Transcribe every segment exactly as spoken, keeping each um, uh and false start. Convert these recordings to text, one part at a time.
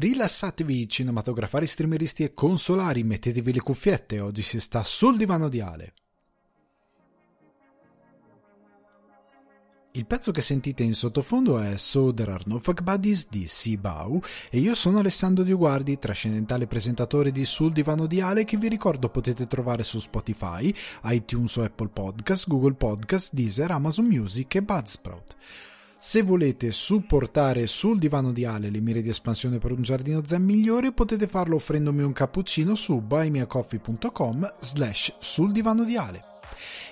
Rilassatevi cinematografari, streameristi e consolari, mettetevi le cuffiette, oggi si sta sul divano di Ale. Il pezzo che sentite in sottofondo è So There Are No Fuck Buddies di Sibau e io sono Alessandro De Guardi, trascendentale presentatore di Sul Divano di Ale, che vi ricordo potete trovare su Spotify, iTunes o Apple Podcast, Google Podcast, Deezer, Amazon Music e Buzzsprout. Se volete supportare Sul Divano di Ale le mire di espansione per un giardino zen migliore, potete farlo offrendomi un cappuccino su buymeacoffee.com slash Sul Divano di Ale.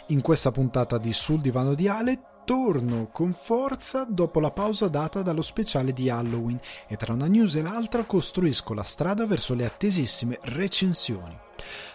In questa puntata di Sul Divano di Ale torno con forza dopo la pausa data dallo speciale di Halloween e tra una news e l'altra costruisco la strada verso le attesissime recensioni.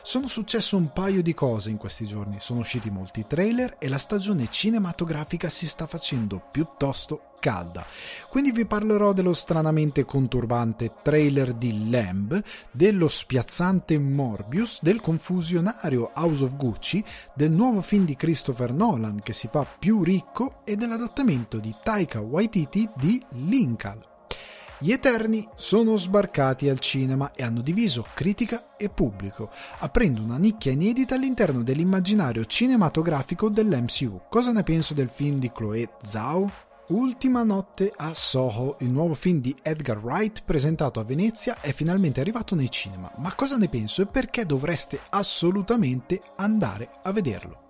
Sono successo un paio di cose in questi giorni, sono usciti molti trailer e la stagione cinematografica si sta facendo piuttosto calda, quindi vi parlerò dello stranamente conturbante trailer di Lamb, dello spiazzante Morbius, del confusionario House of Gucci, del nuovo film di Christopher Nolan che si fa più ricco e dell'adattamento di Taika Waititi di The Incal. Gli Eterni sono sbarcati al cinema e hanno diviso critica e pubblico, aprendo una nicchia inedita all'interno dell'immaginario cinematografico dell'M C U. Cosa ne penso del film di Chloé Zhao? Ultima Notte a Soho, il nuovo film di Edgar Wright presentato a Venezia, è finalmente arrivato nei cinema. Ma cosa ne penso e perché dovreste assolutamente andare a vederlo?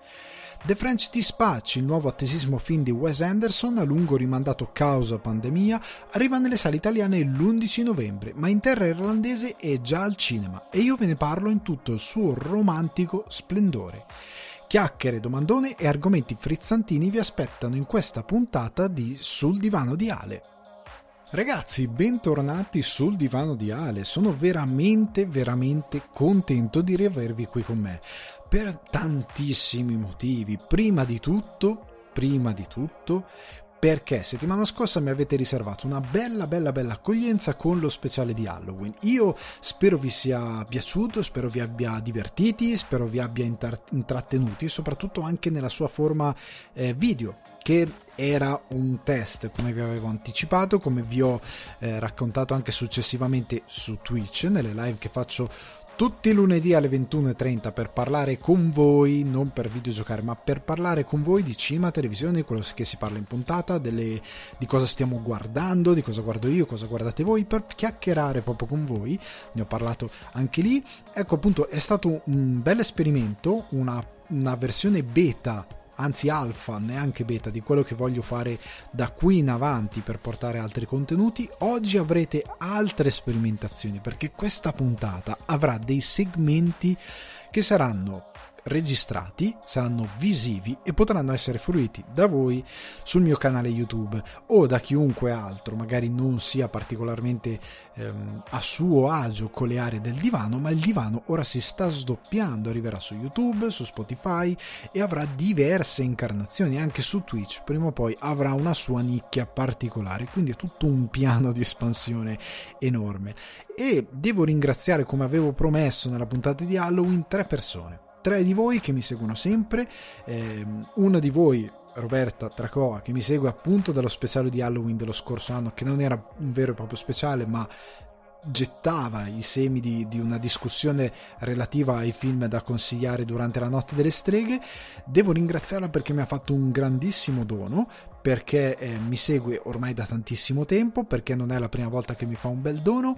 The French Dispatch, il nuovo attesissimo film di Wes Anderson, a lungo rimandato causa pandemia, arriva nelle sale italiane l'undici novembre, ma in terra irlandese è già al cinema e io ve ne parlo in tutto il suo romantico splendore. Chiacchiere, domandone e argomenti frizzantini vi aspettano in questa puntata di Sul Divano di Ale. Ragazzi, bentornati sul divano di Ale, sono veramente veramente contento di riavervi qui con me, per tantissimi motivi, prima di tutto, prima di tutto, perché settimana scorsa mi avete riservato una bella bella bella accoglienza con lo speciale di Halloween. Io spero vi sia piaciuto, spero vi abbia divertiti, spero vi abbia intrattenuti, soprattutto anche nella sua forma eh, video, che era un test, come vi avevo anticipato, come vi ho eh, raccontato anche successivamente su Twitch, nelle live che faccio tutti i lunedì alle ventuno e trenta per parlare con voi, non per videogiocare, ma per parlare con voi di cinema, televisione, quello che si parla in puntata, delle, di cosa stiamo guardando, di cosa guardo io, cosa guardate voi, per chiacchierare proprio con voi. Ne ho parlato anche lì. Ecco, appunto, è stato un bel esperimento, una, una versione beta, anzi alfa, neanche beta, di quello che voglio fare da qui in avanti per portare altri contenuti. Oggi avrete altre sperimentazioni, perché questa puntata avrà dei segmenti che saranno registrati, saranno visivi e potranno essere fruiti da voi sul mio canale YouTube o da chiunque altro magari non sia particolarmente ehm, a suo agio con le aree del divano. Ma il divano ora si sta sdoppiando, arriverà su YouTube, su Spotify e avrà diverse incarnazioni anche su Twitch, prima o poi avrà una sua nicchia particolare, quindi è tutto un piano di espansione enorme. E devo ringraziare, come avevo promesso nella puntata di Halloween, tre persone tre di voi che mi seguono sempre, eh, una di voi, Roberta Tracoa, che mi segue appunto dallo speciale di Halloween dello scorso anno, che non era un vero e proprio speciale, ma gettava i semi di, di una discussione relativa ai film da consigliare durante la Notte delle Streghe. Devo ringraziarla perché mi ha fatto un grandissimo dono, perché eh, mi segue ormai da tantissimo tempo, perché non è la prima volta che mi fa un bel dono,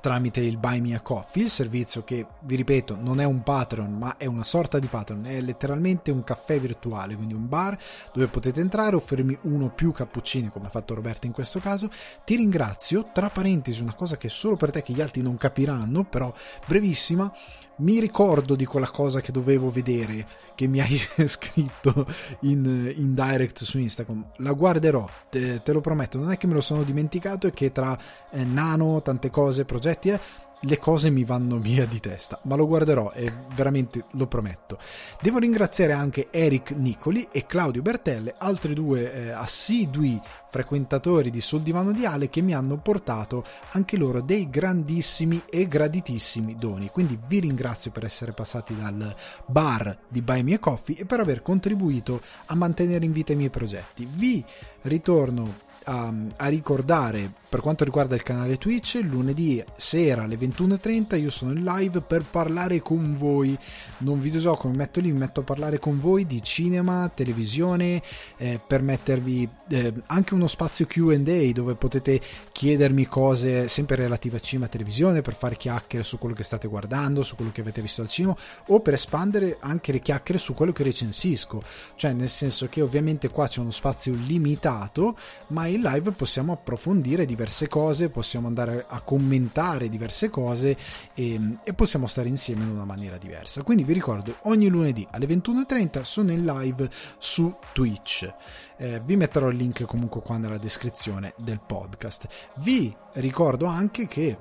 tramite il Buy Me a Coffee, il servizio che, vi ripeto, non è un Patreon ma è una sorta di Patreon, è letteralmente un caffè virtuale, quindi un bar dove potete entrare, offrirmi uno o più cappuccini come ha fatto Roberta in questo caso. Ti ringrazio, tra parentesi una cosa che solo per te, che gli altri non capiranno, però brevissima: mi ricordo di quella cosa che dovevo vedere, che mi hai scritto in, in direct su Instagram, la guarderò, te, te lo prometto, non è che me lo sono dimenticato, e che tra eh, nano, tante cose, progetti, eh, le cose mi vanno via di testa, ma lo guarderò e veramente lo prometto. Devo ringraziare anche Eric Nicoli e Claudio Bertelle, altri due eh, assidui frequentatori di Sul Divano di Ale, che mi hanno portato anche loro dei grandissimi e graditissimi doni, quindi vi ringrazio per essere passati dal bar di Buy Me a Coffee e per aver contribuito a mantenere in vita i miei progetti. Vi ritorno a, a ricordare Per quanto riguarda il canale Twitch, lunedì sera alle ventuno e trenta io sono in live per parlare con voi. Non videogioco, mi metto lì, mi metto a parlare con voi di cinema, televisione, eh, per mettervi eh, anche uno spazio Q and A dove potete chiedermi cose sempre relative a cinema e televisione, per fare chiacchiere su quello che state guardando, su quello che avete visto al cinema, o per espandere anche le chiacchiere su quello che recensisco. Cioè, nel senso che ovviamente qua c'è uno spazio limitato, ma in live possiamo approfondire diverse cose, possiamo andare a commentare diverse cose e, e possiamo stare insieme in una maniera diversa. Quindi vi ricordo, ogni lunedì alle ventuno e trenta sono in live su Twitch. Eh, vi metterò il link comunque qua nella descrizione del podcast. Vi ricordo anche che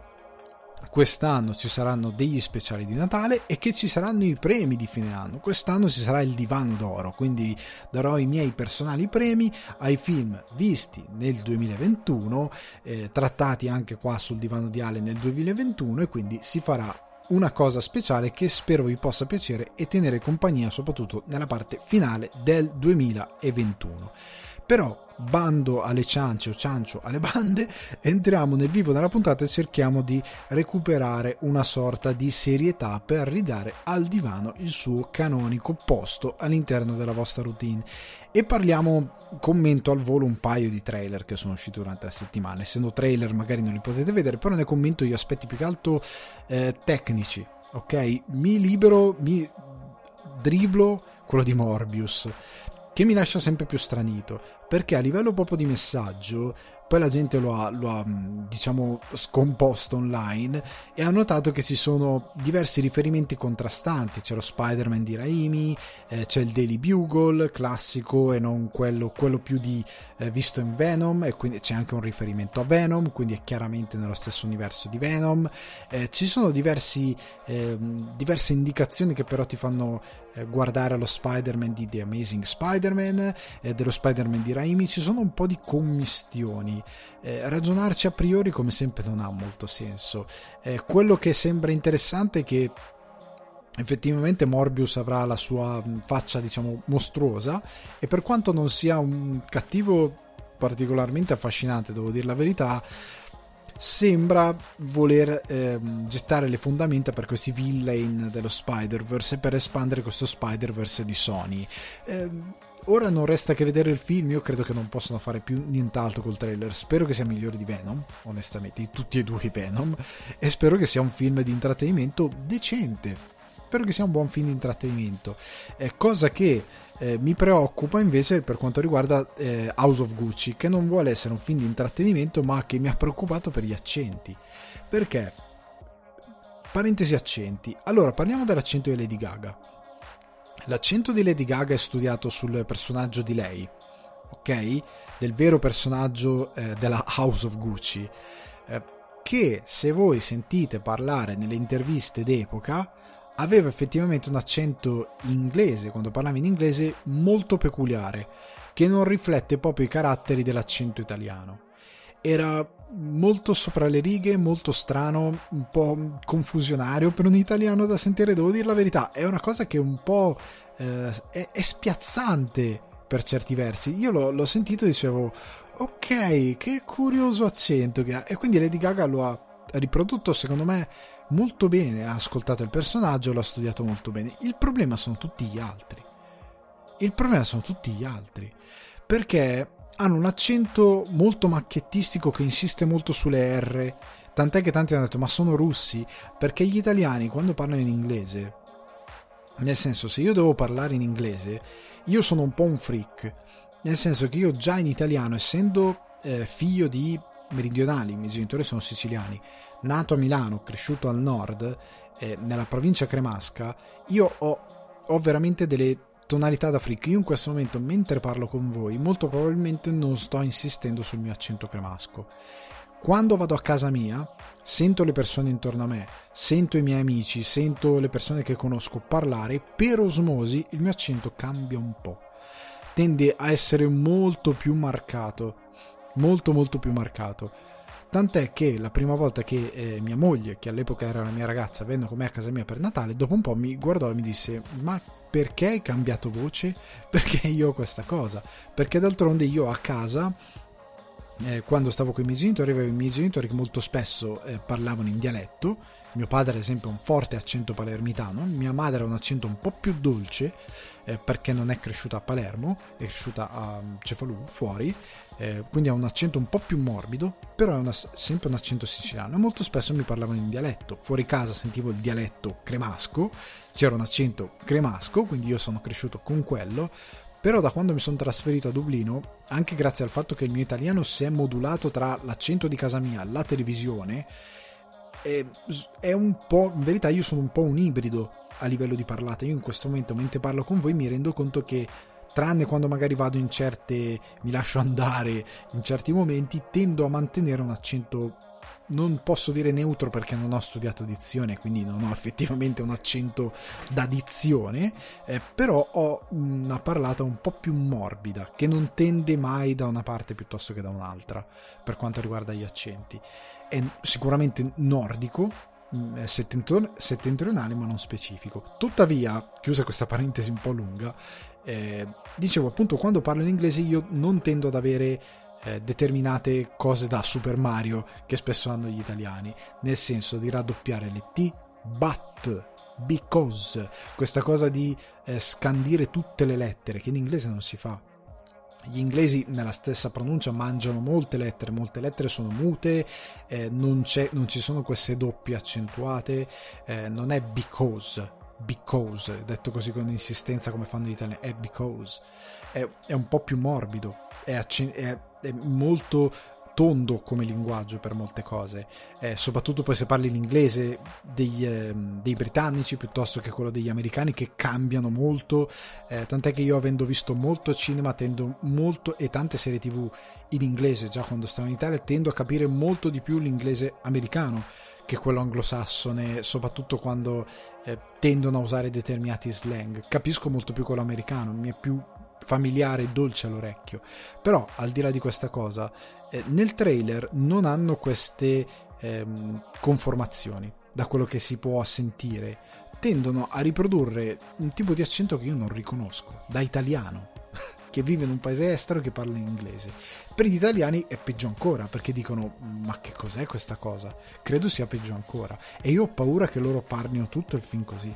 quest'anno ci saranno degli speciali di Natale e che ci saranno i premi di fine anno. Quest'anno ci sarà il Divano d'Oro, quindi darò i miei personali premi ai film visti nel duemilaventuno, eh, trattati anche qua sul Divano di Ale nel duemilaventuno, e quindi si farà una cosa speciale che spero vi possa piacere e tenere compagnia soprattutto nella parte finale del duemilaventuno. Però bando alle ciance o ciancio alle bande, entriamo nel vivo della puntata e cerchiamo di recuperare una sorta di serietà per ridare al divano il suo canonico posto all'interno della vostra routine. E parliamo, commento al volo un paio di trailer che sono usciti durante la settimana. Essendo trailer magari non li potete vedere, però ne commento gli aspetti più che altro eh, tecnici, ok? Mi libero, mi driblo quello di Morbius, che mi lascia sempre più stranito, perché a livello proprio di messaggio poi la gente lo ha, lo ha diciamo scomposto online e ha notato che ci sono diversi riferimenti contrastanti. C'è lo Spider-Man di Raimi, eh, c'è il Daily Bugle classico e non quello, quello più di eh, visto in Venom, e quindi c'è anche un riferimento a Venom, quindi è chiaramente nello stesso universo di Venom. Eh, ci sono diversi, eh, diverse indicazioni che però ti fanno guardare allo Spider-Man di The Amazing Spider-Man, eh, dello Spider-Man di Raimi. Ci sono un po' di commistioni, eh, ragionarci a priori come sempre non ha molto senso. Eh, quello che sembra interessante è che effettivamente Morbius avrà la sua faccia diciamo mostruosa, e per quanto non sia un cattivo particolarmente affascinante, devo dire la verità, sembra voler eh, gettare le fondamenta per questi villain dello Spider-Verse e per espandere questo Spider-Verse di Sony. Eh, ora non resta che vedere il film. Io credo che non possano fare più nient'altro col trailer. Spero che sia migliore di Venom, onestamente, di tutti e due i Venom, e spero che sia un film di intrattenimento decente. Spero che sia un buon film di intrattenimento. Eh, cosa che Eh, mi preoccupa invece per quanto riguarda eh, House of Gucci, che non vuole essere un film di intrattenimento, ma che mi ha preoccupato per gli accenti. Perché? Parentesi accenti. Allora, parliamo dell'accento di Lady Gaga. L'accento di Lady Gaga è studiato sul personaggio di lei, ok? Del vero personaggio eh, della House of Gucci, eh, che se voi sentite parlare nelle interviste d'epoca aveva effettivamente un accento inglese, quando parlava in inglese, molto peculiare, che non riflette proprio i caratteri dell'accento italiano. Era molto sopra le righe, molto strano, un po' confusionario per un italiano da sentire, devo dire la verità. È una cosa che un po' eh, è, è spiazzante per certi versi. Io l'ho, l'ho sentito e dicevo, ok, che curioso accento che ha. E quindi Lady Gaga lo ha riprodotto, secondo me, molto bene. Ha ascoltato il personaggio, l'ha studiato molto bene. Il problema sono tutti gli altri. Il problema sono tutti gli altri, perché hanno un accento molto macchiettistico che insiste molto sulle R, tant'è che tanti hanno detto ma sono russi, perché gli italiani quando parlano in inglese, nel senso, se io devo parlare in inglese, io sono un po' un freak, nel senso che io già in italiano, essendo eh, figlio di meridionali, i miei genitori sono siciliani, nato a Milano, cresciuto al nord, eh, nella provincia cremasca, io ho, ho veramente delle tonalità da freak. Io in questo momento, mentre parlo con voi, molto probabilmente non sto insistendo sul mio accento cremasco. Quando vado a casa mia, sento le persone intorno a me, sento i miei amici, sento le persone che conosco parlare, per osmosi il mio accento cambia un po', tende a essere molto più marcato, molto molto più marcato. Tant'è che la prima volta che eh, mia moglie, che all'epoca era la mia ragazza, venne con me a casa mia per Natale, dopo un po' mi guardò e mi disse ma perché hai cambiato voce? Perché io ho questa cosa? Perché d'altronde io a casa eh, quando stavo con i miei genitori avevo i miei genitori che molto spesso eh, parlavano in dialetto. Mio padre ad esempio ha un forte accento palermitano, mia madre ha un accento un po' più dolce eh, perché non è cresciuta a Palermo, è cresciuta a Cefalù, fuori, eh, quindi ha un accento un po' più morbido, però è una, sempre un accento siciliano. Molto spesso mi parlavano in dialetto, fuori casa sentivo il dialetto cremasco, c'era un accento cremasco, quindi io sono cresciuto con quello. Però da quando mi sono trasferito a Dublino, anche grazie al fatto che il mio italiano si è modulato tra l'accento di casa mia, la televisione, è un po', in verità io sono un po' un ibrido a livello di parlata. Io in questo momento, mentre parlo con voi, mi rendo conto che, tranne quando magari vado in certe, mi lascio andare in certi momenti, tendo a mantenere un accento, non posso dire neutro perché non ho studiato dizione, quindi non ho effettivamente un accento da dizione, eh, però ho una parlata un po' più morbida, che non tende mai da una parte piuttosto che da un'altra per quanto riguarda gli accenti. È sicuramente nordico, settentrionale, ma non specifico. Tuttavia, chiusa questa parentesi un po' lunga, eh, dicevo appunto, quando parlo in inglese io non tendo ad avere determinate cose da Super Mario che spesso hanno gli italiani, nel senso di raddoppiare le T, but, because, questa cosa di eh, scandire tutte le lettere che in inglese non si fa. Gli inglesi nella stessa pronuncia mangiano molte lettere, molte lettere sono mute, eh, non c'è, non ci sono queste doppie accentuate, eh, non è because, because, detto così con insistenza come fanno gli italiani, è because, è, è un po' più morbido, è, accen- è, è molto tondo come linguaggio per molte cose, eh, soprattutto poi se parli l'inglese dei, eh, dei britannici piuttosto che quello degli americani, che cambiano molto, eh, tant'è che io, avendo visto molto cinema, tendo molto, e tante serie tv in inglese già quando stavo in Italia, tendo a capire molto di più l'inglese americano che quello anglosassone, soprattutto quando eh, tendono a usare determinati slang. Capisco molto più quello americano, mi è più familiare e dolce all'orecchio. Però al di là di questa cosa, eh, nel trailer non hanno queste eh, conformazioni, da quello che si può sentire tendono a riprodurre un tipo di accento che io non riconosco da italiano che vive in un paese estero che parla in inglese. Per gli italiani è peggio ancora, perché dicono: ma che cos'è questa cosa? Credo sia peggio ancora, e io ho paura che loro parlino tutto il film così,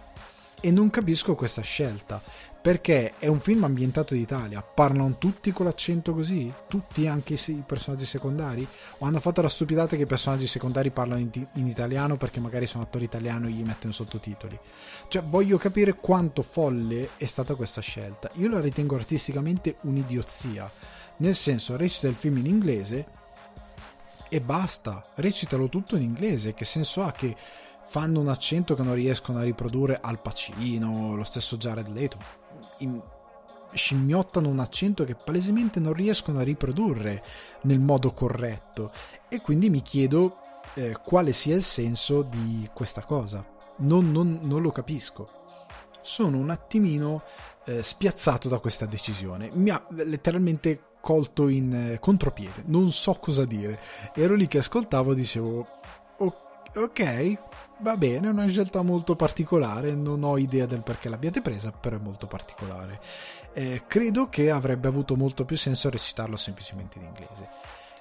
e non capisco questa scelta, perché è un film ambientato in Italia, parlano tutti con l'accento così? Tutti, anche i personaggi secondari? O hanno fatto la stupidata che i personaggi secondari parlano in, in italiano perché magari sono attori italiani e gli mettono sottotitoli? Cioè, voglio capire quanto folle è stata questa scelta. Io la ritengo artisticamente un'idiozia, nel senso: recita il film in inglese e basta, recitalo tutto in inglese. Che senso ha che fanno un accento che non riescono a riprodurre? Al Pacino, lo stesso Jared Leto, In, scimmiottano un accento che palesemente non riescono a riprodurre nel modo corretto, e quindi mi chiedo eh, quale sia il senso di questa cosa. Non, non, non lo capisco, sono un attimino eh, spiazzato da questa decisione. Mi ha letteralmente colto in eh, contropiede, non so cosa dire. Ero lì che ascoltavo, dicevo ok, va bene, è una scelta molto particolare, non ho idea del perché l'abbiate presa, però è molto particolare. Eh, credo che avrebbe avuto molto più senso recitarlo semplicemente in inglese.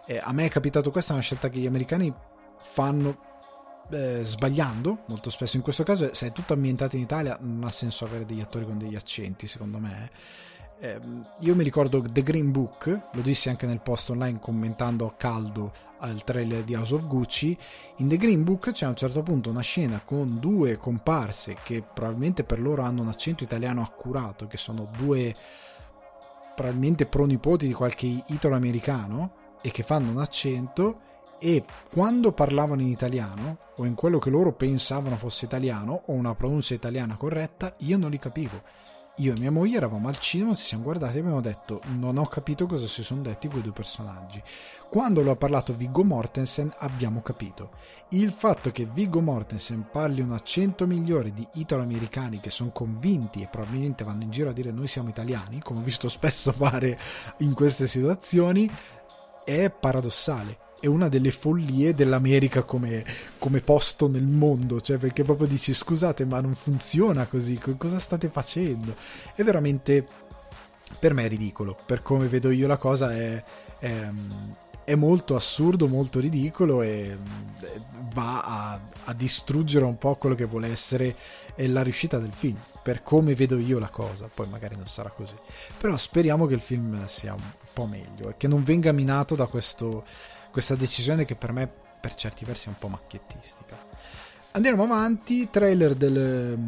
Eh, a me è capitato, questa è una scelta che gli americani fanno eh, sbagliando molto spesso. In questo caso, se è tutto ambientato in Italia, non ha senso avere degli attori con degli accenti, secondo me. Eh, io mi ricordo The Green Book, lo dissi anche nel post online commentando a caldo al trailer di House of Gucci. In The Green Book c'è a un certo punto una scena con due comparse che probabilmente per loro hanno un accento italiano accurato, che sono due probabilmente pronipoti di qualche italo-americano, e che fanno un accento, e quando parlavano in italiano o in quello che loro pensavano fosse italiano o una pronuncia italiana corretta, io non li capivo. Io e mia moglie eravamo al cinema, ci siamo guardati e abbiamo detto: non ho capito cosa si sono detti quei due personaggi. Quando lo ha parlato Viggo Mortensen abbiamo capito. Il fatto che Viggo Mortensen parli un accento migliore di italo-americani che sono convinti e probabilmente vanno in giro a dire: noi siamo italiani, come ho visto spesso fare in queste situazioni, è paradossale. È una delle follie dell'America come, come posto nel mondo, cioè, perché proprio dici: scusate, ma non funziona così, cosa state facendo? È veramente, per me è ridicolo, per come vedo io la cosa è, è, è molto assurdo, molto ridicolo e va a, a distruggere un po' quello che vuole essere la riuscita del film, per come vedo io la cosa. Poi magari non sarà così, però speriamo che il film sia un po' meglio e che non venga minato da questo, questa decisione che per me per certi versi è un po' macchiettistica. Andiamo avanti, trailer del,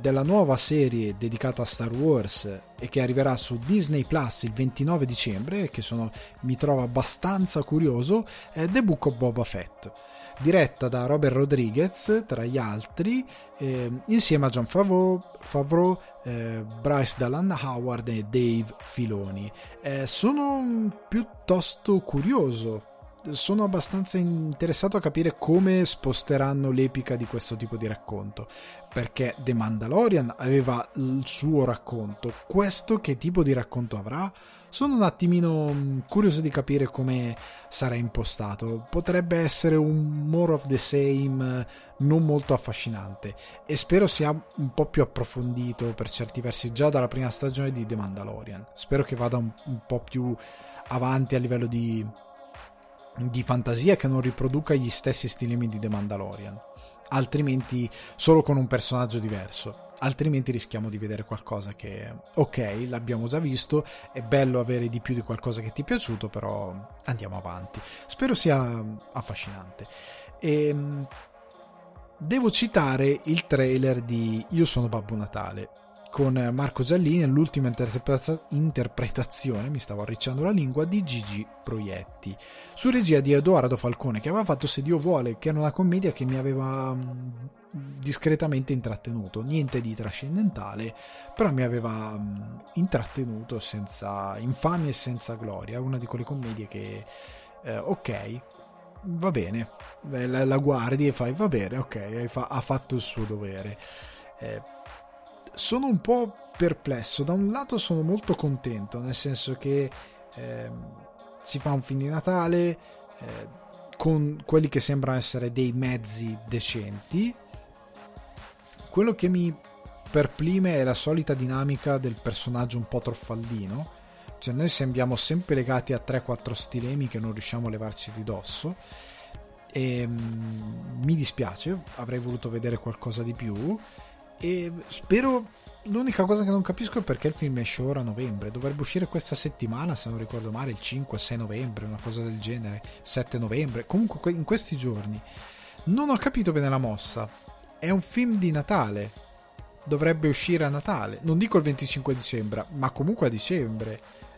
della nuova serie dedicata a Star Wars e che arriverà su Disney Plus il ventinove dicembre, che sono, mi trovo abbastanza curioso, è The Book of Boba Fett, diretta da Robert Rodriguez tra gli altri, eh, insieme a John Favreau, Favreau eh, Bryce Dallan Howard e Dave Filoni. Eh, sono piuttosto curioso. Sono abbastanza interessato a capire come sposteranno l'epica di questo tipo di racconto, perché The Mandalorian aveva il suo racconto, questo che tipo di racconto avrà? Sono un attimino curioso di capire come sarà impostato. Potrebbe essere un more of the same non molto affascinante, e spero sia un po' più approfondito per certi versi già dalla prima stagione di The Mandalorian. Spero che vada un, un po' più avanti a livello di di fantasia, che non riproduca gli stessi stilemi di The Mandalorian, altrimenti solo con un personaggio diverso, altrimenti rischiamo di vedere qualcosa che ok, l'abbiamo già visto, è bello avere di più di qualcosa che ti è piaciuto, però andiamo avanti. Spero sia affascinante. E devo citare il trailer di Io sono Babbo Natale con Marco Giallini, l'ultima interpreta- interpretazione, mi stavo arricciando la lingua, di Gigi Proietti, su regia di Edoardo Falcone, che aveva fatto Se Dio vuole, che era una commedia che mi aveva mh, discretamente intrattenuto, niente di trascendentale, però mi aveva mh, intrattenuto, senza infamia e senza gloria, una di quelle commedie che eh, ok, va bene, la, la guardi e fai va bene, ok, fa- ha fatto il suo dovere. eh, Sono un po' perplesso, da un lato sono molto contento, nel senso che eh, si fa un film di Natale eh, con quelli che sembrano essere dei mezzi decenti. Quello che mi perplime è la solita dinamica del personaggio un po' truffaldino, cioè noi sembriamo sempre legati a tre quattro stilemi che non riusciamo a levarci di dosso, e mm, mi dispiace, avrei voluto vedere qualcosa di più. E spero, l'unica cosa che non capisco è perché il film esce ora a novembre, dovrebbe uscire questa settimana, se non ricordo male, il cinque sei novembre, una cosa del genere, sette novembre, comunque in questi giorni. Non ho capito bene la mossa, è un film di Natale, dovrebbe uscire a Natale, non dico il venticinque dicembre, ma comunque a dicembre,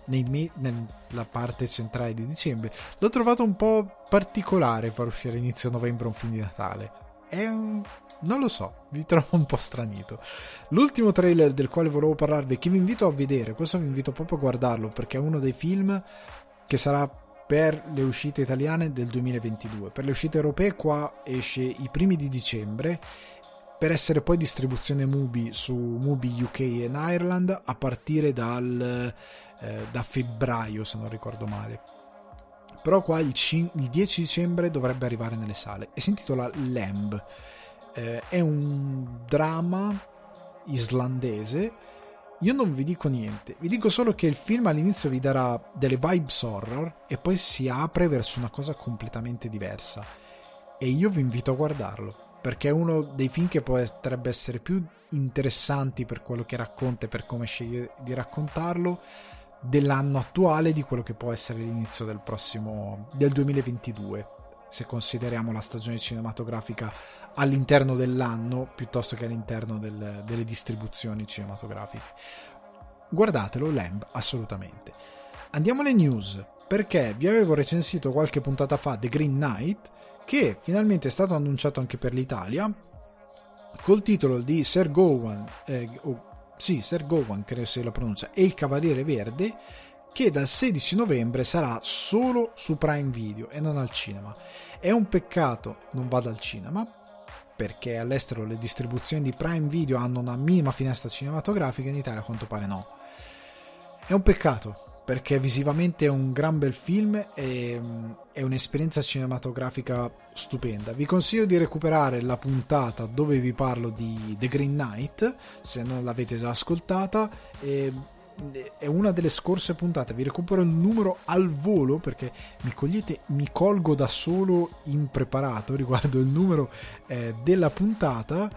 nei, nella parte centrale di dicembre. L'ho trovato un po' particolare far uscire inizio novembre un film di Natale, è un... non lo so, vi trovo un po' stranito. L'ultimo trailer del quale volevo parlarvi, che vi invito a vedere, questo vi invito proprio a guardarlo, perché è uno dei film che sarà per le uscite italiane del duemilaventidue, per le uscite europee qua esce i primi di dicembre, per essere poi distribuzione Mubi su Mubi U K e Ireland a partire dal, eh, da febbraio, se non ricordo male. Però qua il, c- il dieci dicembre dovrebbe arrivare nelle sale, e si intitola Lamb. Eh, è un dramma islandese. Io non vi dico niente, vi dico solo che il film all'inizio vi darà delle vibes horror e poi si apre verso una cosa completamente diversa, e io vi invito a guardarlo perché è uno dei film che potrebbe essere più interessanti per quello che racconta e per come sceglie di raccontarlo dell'anno attuale, di quello che può essere l'inizio del prossimo, del duemilaventidue, se consideriamo la stagione cinematografica all'interno dell'anno piuttosto che all'interno del, delle distribuzioni cinematografiche. Guardatelo Lamb, assolutamente. Andiamo alle news, perché vi avevo recensito qualche puntata fa The Green Knight, che finalmente è stato annunciato anche per l'Italia col titolo di Sir Gawain, eh, oh, sì, Sir Gawain credo sia la pronuncia, e il Cavaliere Verde, che dal sedici novembre sarà solo su Prime Video e non al cinema. È un peccato non vada al cinema, perché all'estero le distribuzioni di Prime Video hanno una minima finestra cinematografica, in Italia a quanto pare no. È un peccato, perché visivamente è un gran bel film e è un'esperienza cinematografica stupenda. Vi consiglio di recuperare la puntata dove vi parlo di The Green Knight, se non l'avete già ascoltata, e è una delle scorse puntate, vi recupero il numero al volo perché mi cogliete, mi colgo da solo impreparato riguardo il numero eh, della puntata,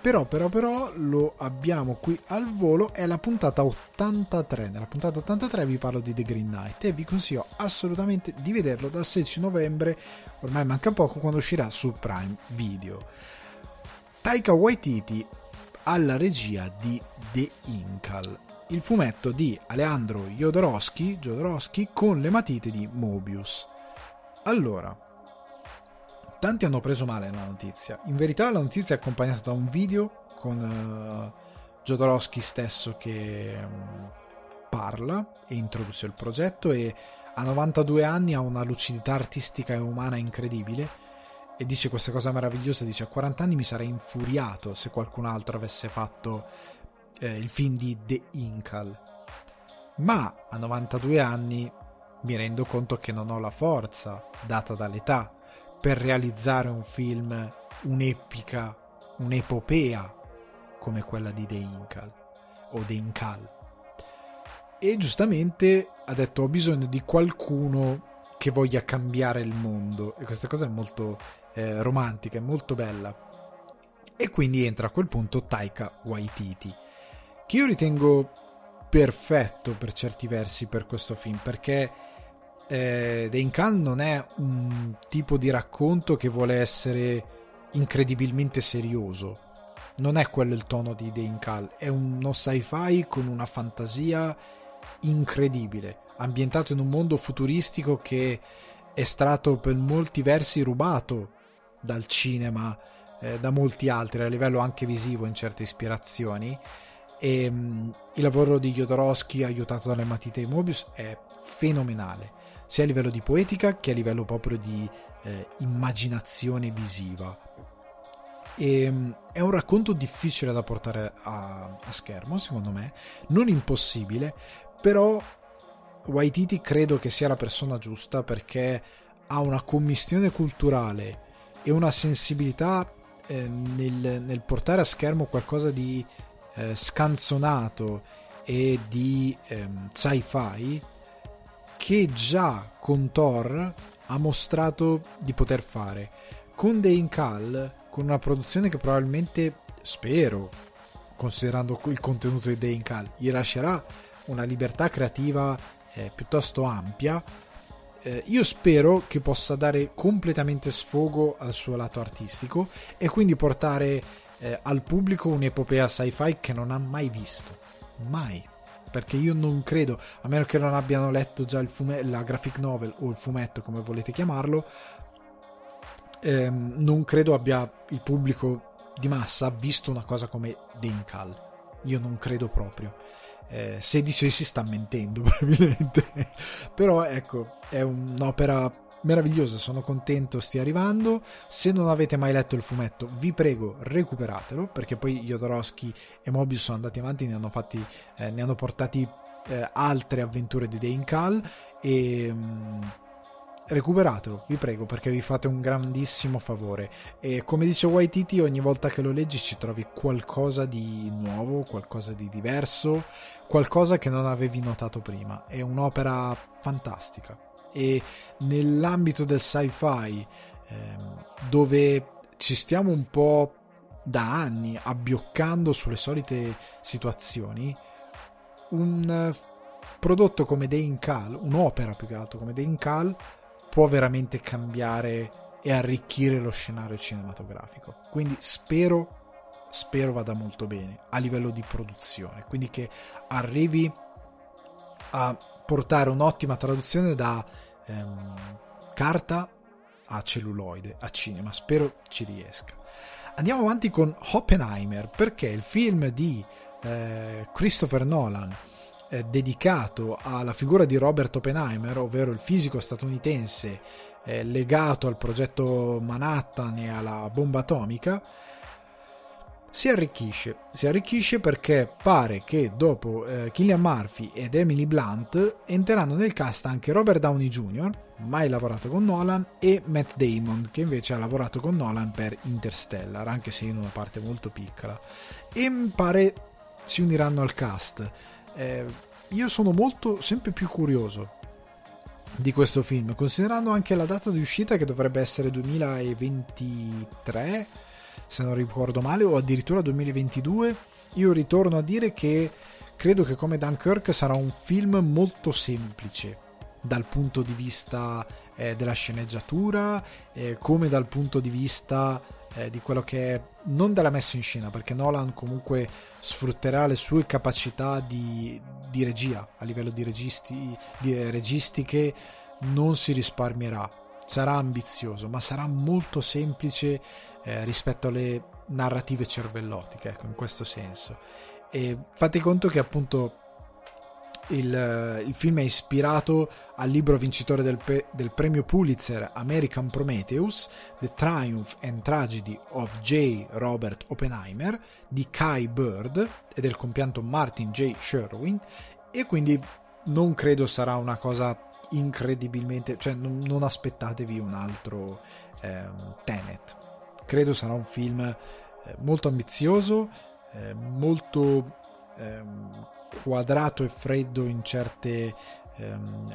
però però però lo abbiamo qui al volo, è la puntata ottantatré. Nella puntata ottantatré vi parlo di The Green Knight e vi consiglio assolutamente di vederlo. Dal sedici novembre, ormai manca poco, quando uscirà su Prime Video. Taika Waititi alla regia di The Incal, il fumetto di Alejandro Jodorowsky, Jodorowsky con le matite di Mobius. Allora, tanti hanno preso male la notizia. In verità la notizia è accompagnata da un video con uh, Jodorowsky stesso che um, parla e introduce il progetto, e a novantadue anni ha una lucidità artistica e umana incredibile. E dice questa cosa meravigliosa, dice: a quaranta anni mi sarei infuriato se qualcun altro avesse fatto eh, il film di The Incal, ma a novantadue anni mi rendo conto che non ho la forza data dall'età per realizzare un film, un'epica, un'epopea come quella di The Incal o The Incal. E giustamente ha detto: ho bisogno di qualcuno che voglia cambiare il mondo, e questa cosa è molto eh, romantica, è molto bella. E quindi entra a quel punto Taika Waititi, che io ritengo perfetto per certi versi per questo film, perché eh, The Incal non è un tipo di racconto che vuole essere incredibilmente serioso, non è quello il tono di The Incal, è uno sci-fi con una fantasia incredibile, ambientato in un mondo futuristico che è stato per molti versi rubato dal cinema, eh, da molti altri, a livello anche visivo in certe ispirazioni. E mh, il lavoro di Jodorowsky, aiutato dalle matite di Mobius, è fenomenale, sia a livello di poetica che a livello proprio di eh, immaginazione visiva. E, mh, è un racconto difficile da portare a, a schermo, secondo me, non impossibile, però Waititi credo che sia la persona giusta, perché ha una commistione culturale e una sensibilità eh, nel, nel portare a schermo qualcosa di eh, scanzonato e di eh, sci-fi, che già con Thor ha mostrato di poter fare. Con The Incal, con una produzione che probabilmente, spero, considerando il contenuto di The Incal, gli lascerà una libertà creativa Eh, piuttosto ampia, eh, io spero che possa dare completamente sfogo al suo lato artistico e quindi portare eh, al pubblico un'epopea sci-fi che non ha mai visto, mai, perché io non credo, a meno che non abbiano letto già il fume- la graphic novel o il fumetto, come volete chiamarlo, ehm, non credo abbia il pubblico di massa visto una cosa come The Incal, io non credo proprio. Eh, se dice si sta mentendo probabilmente però ecco, è un'opera meravigliosa, sono contento stia arrivando. Se non avete mai letto il fumetto, vi prego, recuperatelo, perché poi Jodorowsky e Mobius sono andati avanti, ne hanno fatti eh, ne hanno portati eh, altre avventure di The Incal, e mh, recuperatelo, vi prego, perché vi fate un grandissimo favore. E come dice Waititi, ogni volta che lo leggi ci trovi qualcosa di nuovo, qualcosa di diverso, qualcosa che non avevi notato prima. È un'opera fantastica, e nell'ambito del sci-fi ehm, dove ci stiamo un po' da anni abbioccando sulle solite situazioni, un prodotto come The Incal, un'opera più che altro come The Incal, può veramente cambiare e arricchire lo scenario cinematografico. Quindi spero, spero vada molto bene a livello di produzione, quindi che arrivi a portare un'ottima traduzione da ehm, carta a celluloide, a cinema. Spero ci riesca. Andiamo avanti con Oppenheimer, perché il film di eh, Christopher Nolan dedicato alla figura di Robert Oppenheimer, ovvero il fisico statunitense eh, legato al progetto Manhattan e alla bomba atomica, si arricchisce, si arricchisce perché pare che dopo eh, Cillian Murphy ed Emily Blunt entreranno nel cast anche Robert Downey junior, mai lavorato con Nolan, e Matt Damon, che invece ha lavorato con Nolan per Interstellar, anche se in una parte molto piccola, e pare si uniranno al cast. Eh, io sono molto sempre più curioso di questo film, considerando anche la data di uscita che dovrebbe essere duemilaventitré, se non ricordo male, o addirittura duemilaventidue. Io ritorno a dire che credo che come Dunkirk sarà un film molto semplice dal punto di vista eh, della sceneggiatura, eh, come dal punto di vista eh, di quello che è, non della messa in scena, perché Nolan comunque sfrutterà le sue capacità di, di regia, a livello di registi, di registiche non si risparmierà, sarà ambizioso, ma sarà molto semplice eh, rispetto alle narrative cervellotiche, ecco, in questo senso. E fate conto che appunto il, il film è ispirato al libro vincitore del, pe- del premio Pulitzer American Prometheus, The Triumph and Tragedy of J. Robert Oppenheimer di Kai Bird e del compianto Martin J. Sherwin, e quindi non credo sarà una cosa incredibilmente, cioè non, non aspettatevi un altro ehm, Tenet. Credo sarà un film molto ambizioso, molto quadrato e freddo in certe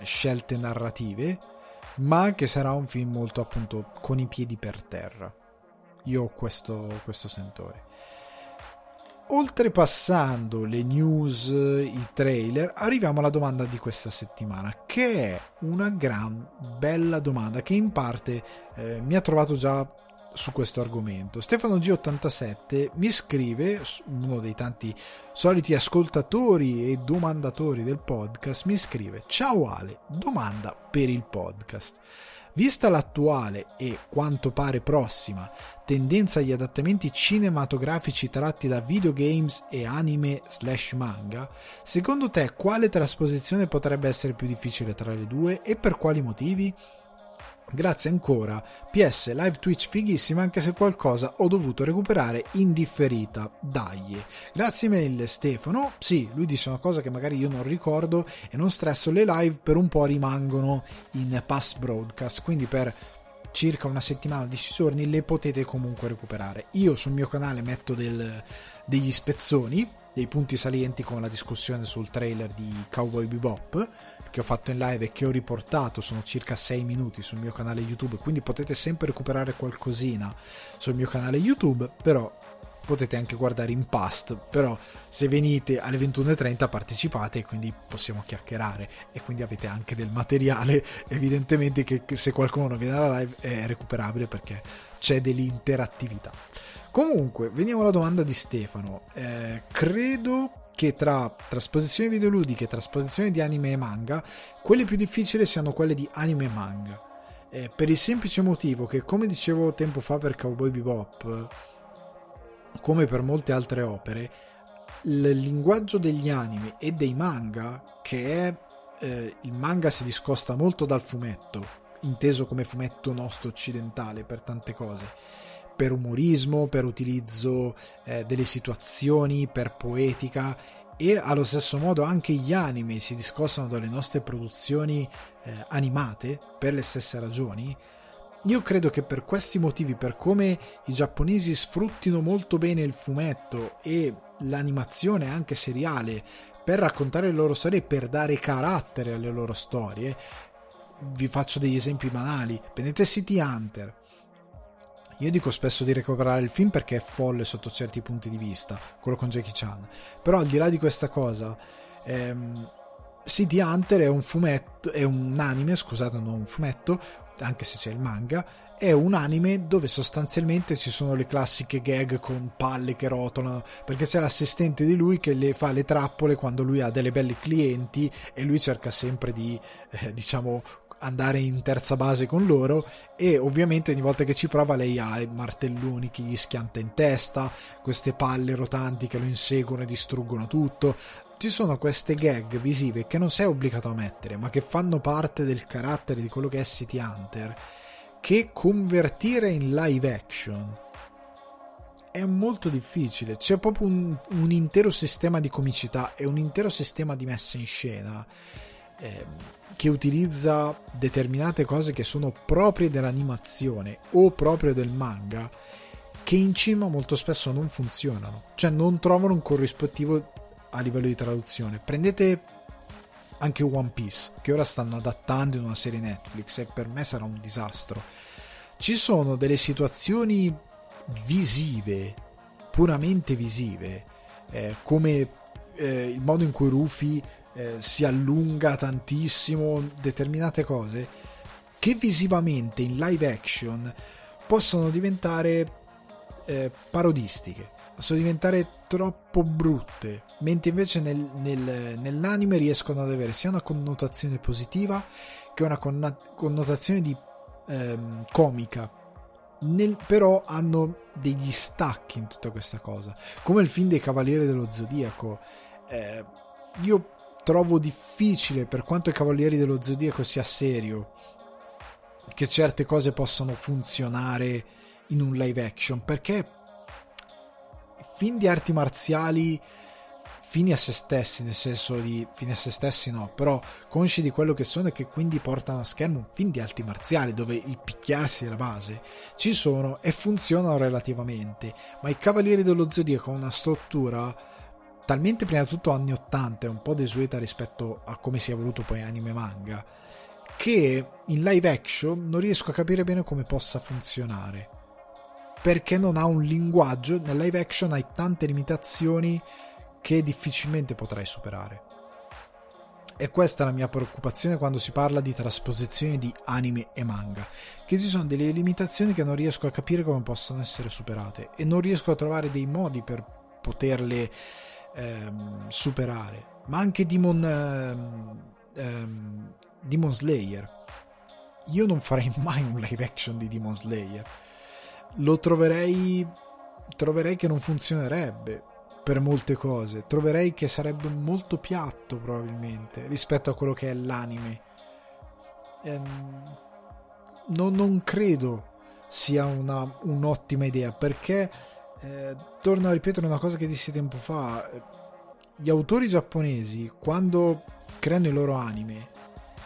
scelte narrative, ma che sarà un film molto appunto con i piedi per terra. Io ho questo, questo sentore. Oltrepassando le news, i trailer, arriviamo alla domanda di questa settimana, che è una gran bella domanda che in parte eh, mi ha trovato già su questo argomento. Stefano G ottantasette mi scrive, uno dei tanti soliti ascoltatori e domandatori del podcast, mi scrive: ciao Ale, domanda per il podcast. Vista l'attuale e quanto pare prossima tendenza agli adattamenti cinematografici tratti da videogames e anime slash manga, secondo te quale trasposizione potrebbe essere più difficile tra le due e per quali motivi? Grazie ancora, P S live Twitch fighissima anche se qualcosa ho dovuto recuperare in differita, dai. Grazie mille Stefano, sì, lui dice una cosa che magari io non ricordo, e non stresso, le live per un po' rimangono in pass broadcast, quindi per circa una settimana, dieci giorni le potete comunque recuperare. Io sul mio canale metto del, degli spezzoni, dei punti salienti come la discussione sul trailer di Cowboy Bebop che ho fatto in live e che ho riportato, sono circa sei minuti sul mio canale YouTube, quindi potete sempre recuperare qualcosina sul mio canale YouTube, però potete anche guardare in past, però se venite alle ventuno e trenta partecipate, quindi possiamo chiacchierare e quindi avete anche del materiale, evidentemente, che se qualcuno viene alla live è recuperabile perché c'è dell'interattività. Comunque, veniamo alla domanda di Stefano. Eh, credo che tra trasposizioni videoludiche e trasposizioni di anime e manga, quelle più difficili siano quelle di anime e manga, eh, per il semplice motivo che, come dicevo tempo fa per Cowboy Bebop, come per molte altre opere, il linguaggio degli anime e dei manga, che è eh, il manga si discosta molto dal fumetto, inteso come fumetto nostro occidentale per tante cose, per umorismo, per utilizzo eh, delle situazioni, per poetica, e allo stesso modo anche gli anime si discostano dalle nostre produzioni eh, animate per le stesse ragioni. Io credo che per questi motivi, per come i giapponesi sfruttino molto bene il fumetto e l'animazione anche seriale per raccontare le loro storie e per dare carattere alle loro storie, vi faccio degli esempi banali, prendete City Hunter. Io dico spesso di recuperare il film perché è folle sotto certi punti di vista, quello con Jackie Chan, però al di là di questa cosa, ehm, City Hunter è un fumetto, è un anime, scusate, non un fumetto, anche se c'è il manga, è un anime dove sostanzialmente ci sono le classiche gag con palle che rotolano, perché c'è l'assistente di lui che le fa le trappole quando lui ha delle belle clienti e lui cerca sempre di, eh, diciamo, andare in terza base con loro, e ovviamente ogni volta che ci prova lei ha i martelloni che gli schianta in testa, queste palle rotanti che lo inseguono e distruggono tutto. Ci sono queste gag visive che non sei obbligato a mettere, ma che fanno parte del carattere di quello che è City Hunter, che convertire in live action è molto difficile. C'è proprio un, un intero sistema di comicità e un intero sistema di messa in scena eh, che utilizza determinate cose che sono proprie dell'animazione o proprio del manga, che in cima molto spesso non funzionano, cioè non trovano un corrispettivo a livello di traduzione. Prendete anche One Piece, che ora stanno adattando in una serie Netflix, e per me sarà un disastro. Ci sono delle situazioni visive, puramente visive, eh, come eh, il modo in cui Rufy eh, si allunga tantissimo, determinate cose che visivamente in live action possono diventare eh, parodistiche, possono diventare troppo brutte, mentre invece nel, nel, nell'anime riescono ad avere sia una connotazione positiva che una conna- connotazione di ehm, comica. Nel, però hanno degli stacchi in tutta questa cosa, come il film dei Cavalieri dello Zodiaco. Eh, io trovo difficile, per quanto i Cavalieri dello Zodiaco sia serio, che certe cose possano funzionare in un live action, perché film di arti marziali fini a se stessi, nel senso di fini a se stessi no, però consci di quello che sono e che quindi portano a schermo un film di arti marziali dove il picchiarsi è la base, ci sono e funzionano relativamente. Ma i Cavalieri dello Zodiaco hanno una struttura talmente prima di tutto anni ottanta, un po' desueta rispetto a come si è evoluto poi anime e manga, che in live action non riesco a capire bene come possa funzionare, perché non ha un linguaggio. Nel live action hai tante limitazioni che difficilmente potrai superare, e questa è la mia preoccupazione quando si parla di trasposizione di anime e manga, che ci sono delle limitazioni che non riesco a capire come possono essere superate, e non riesco a trovare dei modi per poterle ehm, superare. Ma anche Demon ehm, ehm, Demon Slayer, io non farei mai un live action di Demon Slayer, lo troverei troverei che non funzionerebbe per molte cose, troverei che sarebbe molto piatto probabilmente rispetto a quello che è l'anime. Ehm, no, non credo sia una, un'ottima idea, perché eh, torno a ripetere una cosa che dissi tempo fa: gli autori giapponesi, quando creano i loro anime,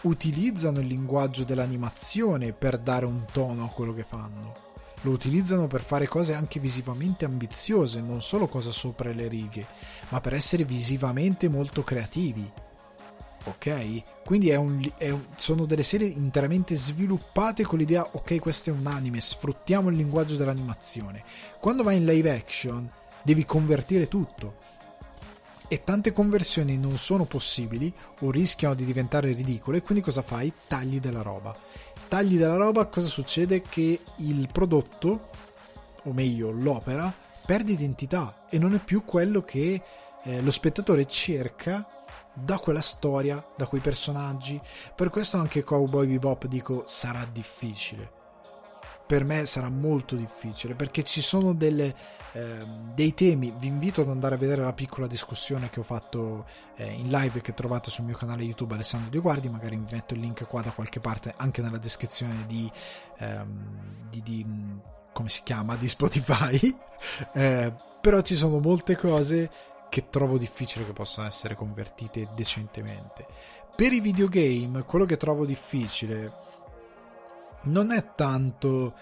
utilizzano il linguaggio dell'animazione per dare un tono a quello che fanno, lo utilizzano per fare cose anche visivamente ambiziose, non solo cosa sopra le righe, ma per essere visivamente molto creativi, ok? Quindi è un, è un, sono delle serie interamente sviluppate con l'idea, ok, questo è un anime, sfruttiamo il linguaggio dell'animazione. Quando vai in live action devi convertire tutto, e tante conversioni non sono possibili o rischiano di diventare ridicole, quindi cosa fai? Tagli della roba. Tagli della roba, cosa succede? Che il prodotto, o meglio l'opera, perde identità e non è più quello che eh, lo spettatore cerca da quella storia, da quei personaggi. Per questo anche Cowboy Bebop, dico, sarà difficile, per me sarà molto difficile, perché ci sono delle, eh, dei temi. Vi invito ad andare a vedere la piccola discussione che ho fatto eh, in live, che trovate sul mio canale YouTube Alessandro De Guardi, magari vi metto il link qua da qualche parte, anche nella descrizione di, ehm, di, di come si chiama, di Spotify. eh, però ci sono molte cose che trovo difficile che possano essere convertite decentemente. Per i videogame quello che trovo difficile non è tanto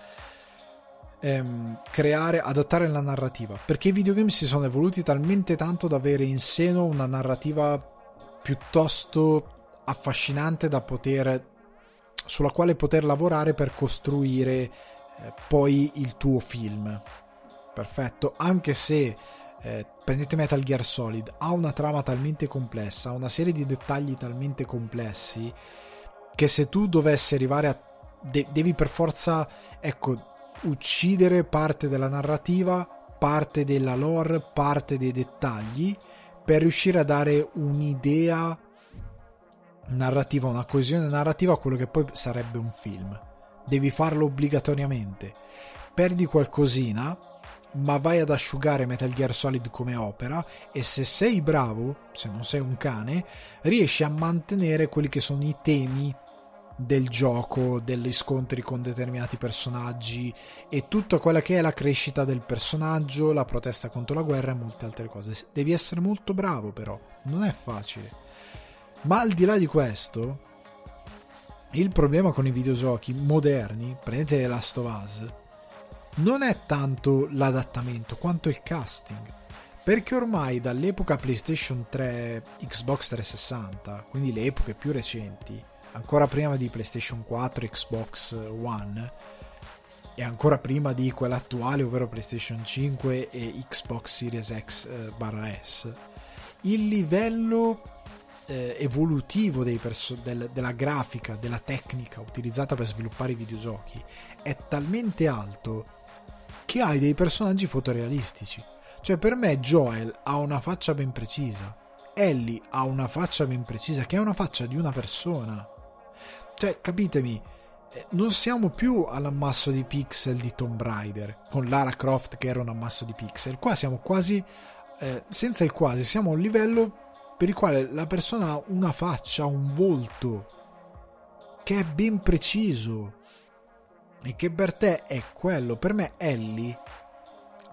ehm, creare, adattare la narrativa, perché i videogame si sono evoluti talmente tanto da avere in seno una narrativa piuttosto affascinante da poter, sulla quale poter lavorare per costruire eh, poi il tuo film perfetto. Anche se eh, prendete Metal Gear Solid, ha una trama talmente complessa, ha una serie di dettagli talmente complessi, che se tu dovessi arrivare a De- devi per forza, ecco, uccidere parte della narrativa, parte della lore, parte dei dettagli, per riuscire a dare un'idea narrativa, una coesione narrativa a quello che poi sarebbe un film. Devi farlo obbligatoriamente. Perdi qualcosina, ma vai ad asciugare Metal Gear Solid come opera, e se sei bravo, se non sei un cane, riesci a mantenere quelli che sono i temi del gioco, degli scontri con determinati personaggi e tutta quella che è la crescita del personaggio, la protesta contro la guerra e molte altre cose. Devi essere molto bravo, però non è facile. Ma al di là di questo, il problema con i videogiochi moderni, prendete Last of Us, non è tanto l'adattamento quanto il casting, perché ormai dall'epoca PlayStation tre, Xbox trecentosessanta, quindi le epoche più recenti, ancora prima di PlayStation quattro, Xbox One e ancora prima di quella attuale, ovvero PlayStation cinque e Xbox Series X barra S, il livello eh, evolutivo dei perso- del, della grafica, della tecnica utilizzata per sviluppare i videogiochi è talmente alto che hai dei personaggi fotorealistici. Cioè, per me Joel ha una faccia ben precisa, Ellie ha una faccia ben precisa, che è una faccia di una persona. Cioè, capitemi, non siamo più all'ammasso di pixel di Tomb Raider con Lara Croft che era un ammasso di pixel. Qua siamo quasi eh, senza il quasi, siamo a un livello per il quale la persona ha una faccia, un volto che è ben preciso e che per te è quello. Per me Ellie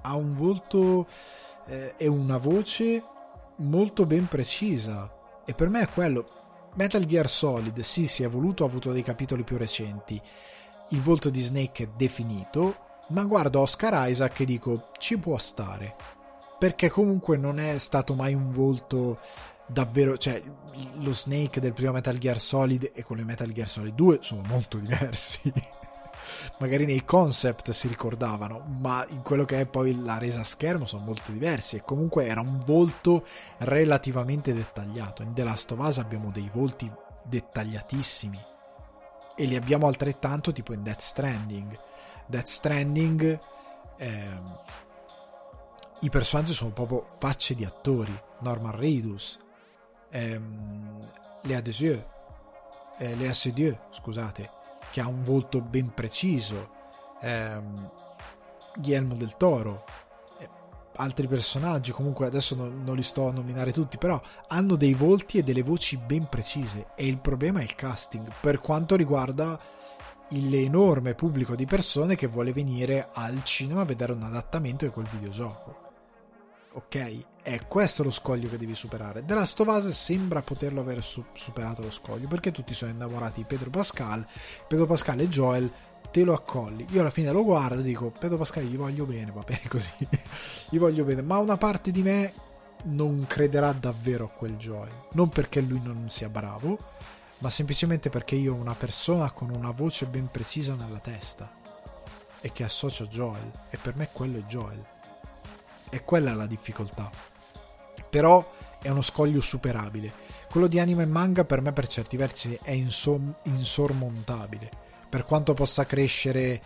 ha un volto eh, e una voce molto ben precisa e per me è quello. Metal Gear Solid sì, si è evoluto, ha avuto dei capitoli più recenti, il volto di Snake è definito, ma guardo Oscar Isaac e dico ci può stare, perché comunque non è stato mai un volto davvero, cioè lo Snake del primo Metal Gear Solid e quello di Metal Gear Solid due sono molto diversi. Magari nei concept si ricordavano, ma in quello che è poi la resa a schermo sono molto diversi, e comunque era un volto relativamente dettagliato. In The Last of Us abbiamo dei volti dettagliatissimi e li abbiamo altrettanto tipo in Death Stranding. Death Stranding eh, i personaggi sono proprio facce di attori. Norman Reedus, ehm, Léa Seydoux, eh, Léa Seydoux, scusate, che ha un volto ben preciso, ehm, Guillermo del Toro, eh, altri personaggi, comunque adesso non, non li sto a nominare tutti, però hanno dei volti e delle voci ben precise, e il problema è il casting per quanto riguarda l'enorme pubblico di persone che vuole venire al cinema a vedere un adattamento di quel videogioco. Ok, è questo lo scoglio che devi superare. The Last of Us sembra poterlo aver su- superato lo scoglio, perché tutti sono innamorati di Pedro Pascal. Pedro Pascal e Joel te lo accolli. Io alla fine lo guardo e dico Pedro Pascal gli voglio bene, va bene così, gli voglio bene, ma una parte di me non crederà davvero a quel Joel, non perché lui non sia bravo, ma semplicemente perché io ho una persona con una voce ben precisa nella testa e che associo a Joel, e per me quello è Joel. E quella è la difficoltà, però è uno scoglio superabile. Quello di anime e manga per me per certi versi è insom- insormontabile, per quanto possa crescere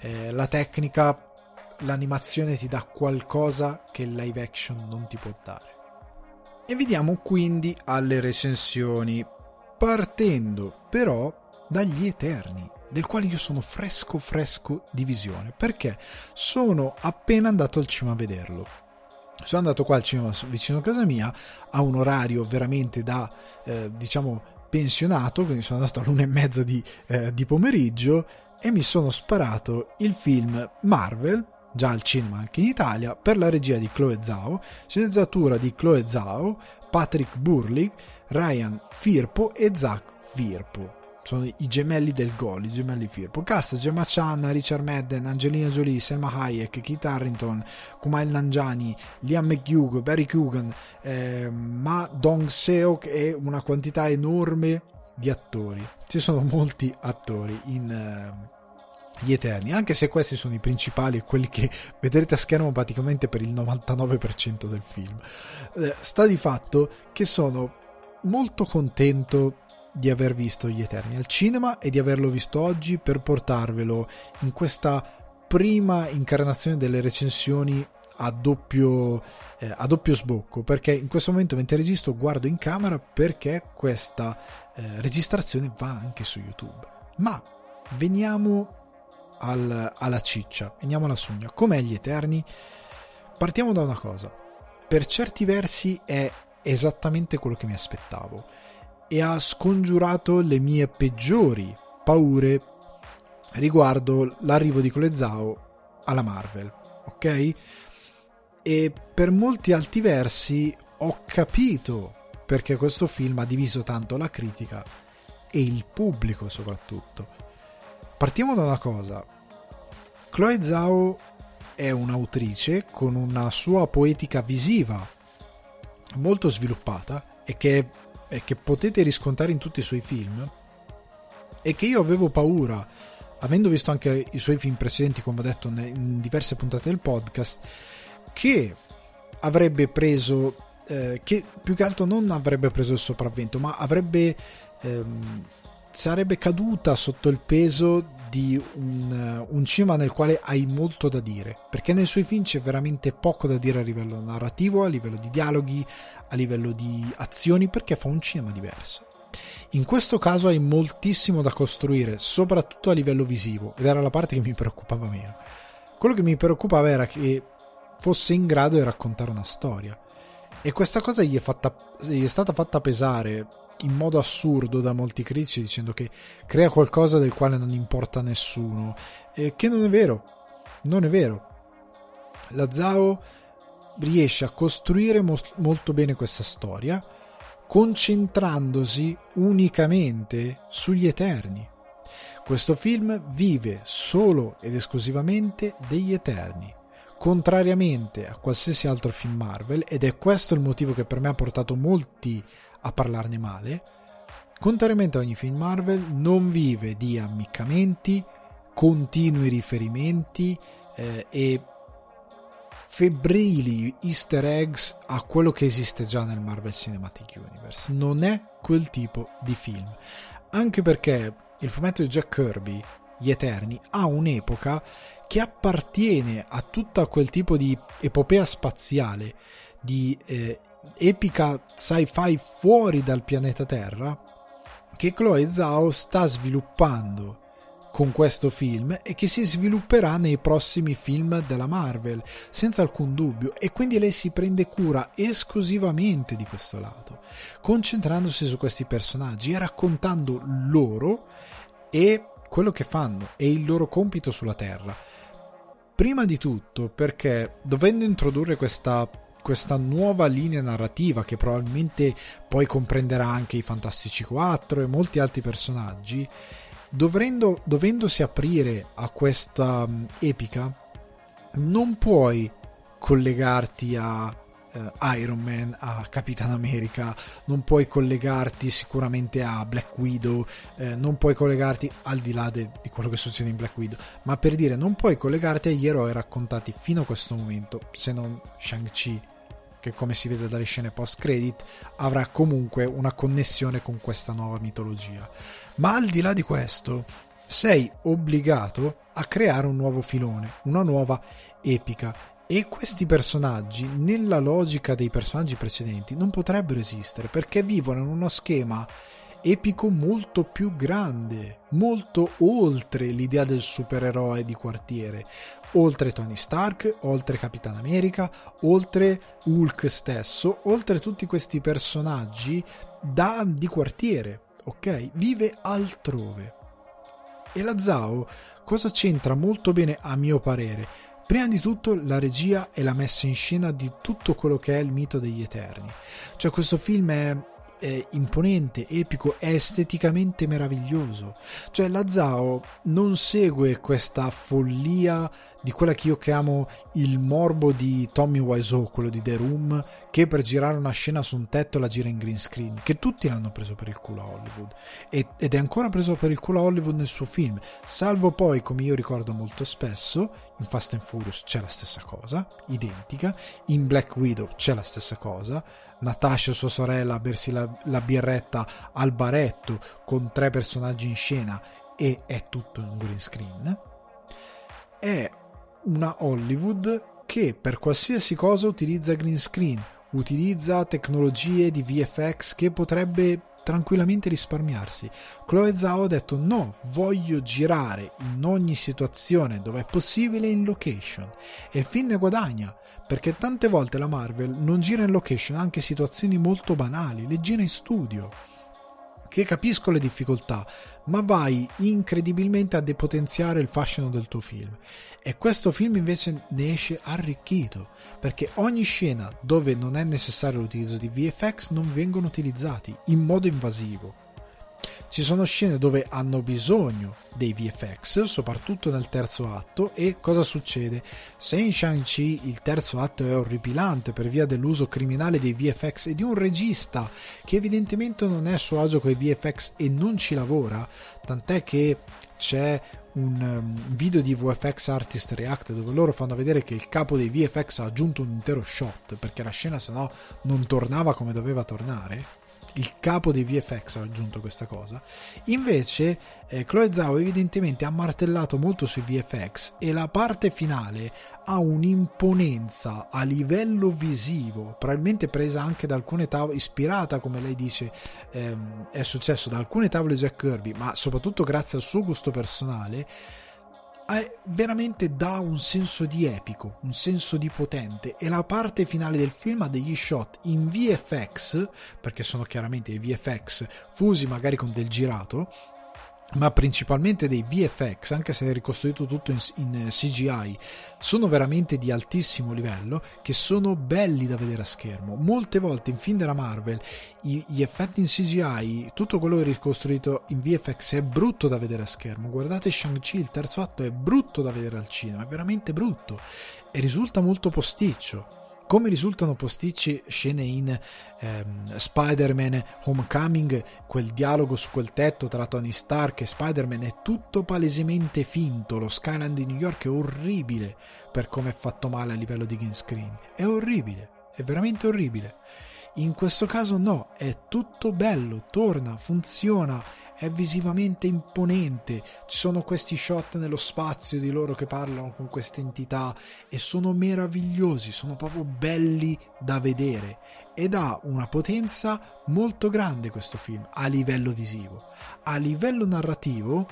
eh, la tecnica. L'animazione ti dà qualcosa che il live action non ti può dare. E vediamo quindi alle recensioni, partendo però dagli Eterni, del quale io sono fresco fresco di visione, perché sono appena andato al cinema a vederlo. Sono andato qua al cinema vicino a casa mia a un orario veramente da eh, diciamo pensionato, quindi sono andato all'una e mezza di, eh, di pomeriggio e mi sono sparato il film Marvel, già al cinema anche in Italia, per la regia di Chloé Zhao, sceneggiatura di Chloé Zhao, Patrick Burlig, Ryan Firpo e Zach Firpo. Sono i gemelli del gol, i gemelli Firpo. Cast: Gemma Chan, Richard Madden, Angelina Jolie, Selma Hayek, Kit Harington, Kumail Nanjiani, Liam McHugh, Barry Keoghan, eh, Ma Dong-seok e una quantità enorme di attori. Ci sono molti attori in eh, Gli Eterni, anche se questi sono i principali e quelli che vedrete a schermo praticamente per il novantanove per cento del film. Eh, sta di fatto che sono molto contento di aver visto Gli Eterni al cinema e di averlo visto oggi per portarvelo in questa prima incarnazione delle recensioni a doppio, eh, a doppio sbocco, perché in questo momento mentre registro guardo in camera, perché questa eh, registrazione va anche su YouTube. Ma veniamo al, alla ciccia, veniamo alla sugna. Com'è Gli Eterni? Partiamo da una cosa: per certi versi è esattamente quello che mi aspettavo e ha scongiurato le mie peggiori paure riguardo l'arrivo di Chloé Zhao alla Marvel, ok? E per molti altri versi ho capito perché questo film ha diviso tanto la critica e il pubblico soprattutto. Partiamo da una cosa: Chloé Zhao è un'autrice con una sua poetica visiva molto sviluppata e che, e che potete riscontrare in tutti i suoi film, e che io avevo paura, avendo visto anche i suoi film precedenti, come ho detto in diverse puntate del podcast, che avrebbe preso eh, che più che altro non avrebbe preso il sopravvento, ma avrebbe ehm, sarebbe caduta sotto il peso di un, un cinema nel quale hai molto da dire, perché nei suoi film c'è veramente poco da dire a livello narrativo, a livello di dialoghi, a livello di azioni, perché fa un cinema diverso. In questo caso hai moltissimo da costruire, soprattutto a livello visivo, ed era la parte che mi preoccupava meno. Quello che mi preoccupava era che fosse in grado di raccontare una storia, e questa cosa gli è, fatta, gli è stata fatta pesare in modo assurdo da molti critici, dicendo che crea qualcosa del quale non importa nessuno, eh, che non è vero, non è vero. La Zhao riesce a costruire mo- molto bene questa storia, concentrandosi unicamente sugli Eterni. Questo film vive solo ed esclusivamente degli Eterni, contrariamente a qualsiasi altro film Marvel, ed è questo il motivo che per me ha portato molti a parlarne male. Contrariamente a ogni film Marvel, non vive di ammiccamenti, continui riferimenti eh, e febbrili easter eggs a quello che esiste già nel Marvel Cinematic Universe. Non è quel tipo di film, anche perché il fumetto di Jack Kirby, Gli Eterni, ha un'epoca che appartiene a tutto quel tipo di epopea spaziale, di eh, epica sci-fi fuori dal pianeta Terra, che Chloé Zhao sta sviluppando con questo film e che si svilupperà nei prossimi film della Marvel, senza alcun dubbio, e quindi lei si prende cura esclusivamente di questo lato, concentrandosi su questi personaggi e raccontando loro e quello che fanno e il loro compito sulla Terra. Prima di tutto perché, dovendo introdurre questa questa nuova linea narrativa che probabilmente poi comprenderà anche i Fantastici quattro e molti altri personaggi, dovendo, dovendosi aprire a questa um, epica, non puoi collegarti a uh, Iron Man, a Capitan America, non puoi collegarti sicuramente a Black Widow, eh, non puoi collegarti, al di là de, di quello che succede in Black Widow, ma per dire, non puoi collegarti agli eroi raccontati fino a questo momento, se non Shang-Chi, che, come si vede dalle scene post-credit, avrà comunque una connessione con questa nuova mitologia. Ma al di là di questo, sei obbligato a creare un nuovo filone, una nuova epica, e questi personaggi, nella logica dei personaggi precedenti, non potrebbero esistere, perché vivono in uno schema epico molto più grande, molto oltre l'idea del supereroe di quartiere, oltre Tony Stark, oltre Capitan America, oltre Hulk stesso, oltre tutti questi personaggi da, di quartiere, ok? Vive altrove. E la Zhao cosa c'entra molto bene, a mio parere? Prima di tutto la regia e la messa in scena di tutto quello che è il mito degli Eterni. Cioè, questo film è È imponente, epico, è esteticamente meraviglioso. Cioè, la Zhao non segue questa follia di quella che io chiamo il morbo di Tommy Wiseau, quello di The Room, che per girare una scena su un tetto la gira in green screen, che tutti l'hanno preso per il culo a Hollywood, ed è ancora preso per il culo a Hollywood nel suo film, salvo poi, come io ricordo molto spesso, in Fast and Furious c'è la stessa cosa, identica, in Black Widow c'è la stessa cosa, Natasha e sua sorella a bersi la, la birretta al baretto con tre personaggi in scena, e è tutto in green screen. È una Hollywood che per qualsiasi cosa utilizza green screen, utilizza tecnologie di V F X che potrebbe tranquillamente risparmiarsi. Chloé Zhao ha detto no, voglio girare in ogni situazione dove è possibile in location, e il film ne guadagna, perché tante volte la Marvel non gira in location anche situazioni molto banali, le gira in studio, che capisco le difficoltà, ma vai incredibilmente a depotenziare il fascino del tuo film, e questo film invece ne esce arricchito, perché ogni scena dove non è necessario l'utilizzo di V F X non vengono utilizzati in modo invasivo. Ci sono scene dove hanno bisogno dei V F X, soprattutto nel terzo atto, e cosa succede? Se in Shang-Chi il terzo atto è orripilante per via dell'uso criminale dei V F X e di un regista che evidentemente non è a suo agio con i V F X e non ci lavora, tant'è che c'è un video di V F X Artist React dove loro fanno vedere che il capo dei V F X ha aggiunto un intero shot perché la scena sennò non tornava come doveva tornare. Il capo dei V F X ha aggiunto questa cosa. Invece eh, Chloé Zhao evidentemente ha martellato molto sui V F X e la parte finale ha un'imponenza a livello visivo, probabilmente presa anche da alcune tavole, ispirata come lei dice ehm, è successo da alcune tavole Jack Kirby, ma soprattutto grazie al suo gusto personale. Veramente dà un senso di epico, un senso di potente, e la parte finale del film ha degli shot in V F X, perché sono chiaramente i V F X fusi magari con del girato, ma principalmente dei V F X, anche se è ricostruito tutto in, in C G I, sono veramente di altissimo livello, che sono belli da vedere a schermo. Molte volte in film della Marvel i, gli effetti in C G I, tutto quello che è ricostruito in V F X è brutto da vedere a schermo. Guardate Shang-Chi, il terzo atto è brutto da vedere al cinema, è veramente brutto e risulta molto posticcio. Come risultano posticci scene in ehm, Spider-Man Homecoming, quel dialogo su quel tetto tra Tony Stark e Spider-Man è tutto palesemente finto. Lo Skyline di New York è orribile per come è fatto male a livello di green screen, è orribile, è veramente orribile. In questo caso no, è tutto bello, torna, funziona, è visivamente imponente. Ci sono questi shot nello spazio di loro che parlano con queste entità e sono meravigliosi, sono proprio belli da vedere ed ha una potenza molto grande questo film a livello visivo. A livello narrativo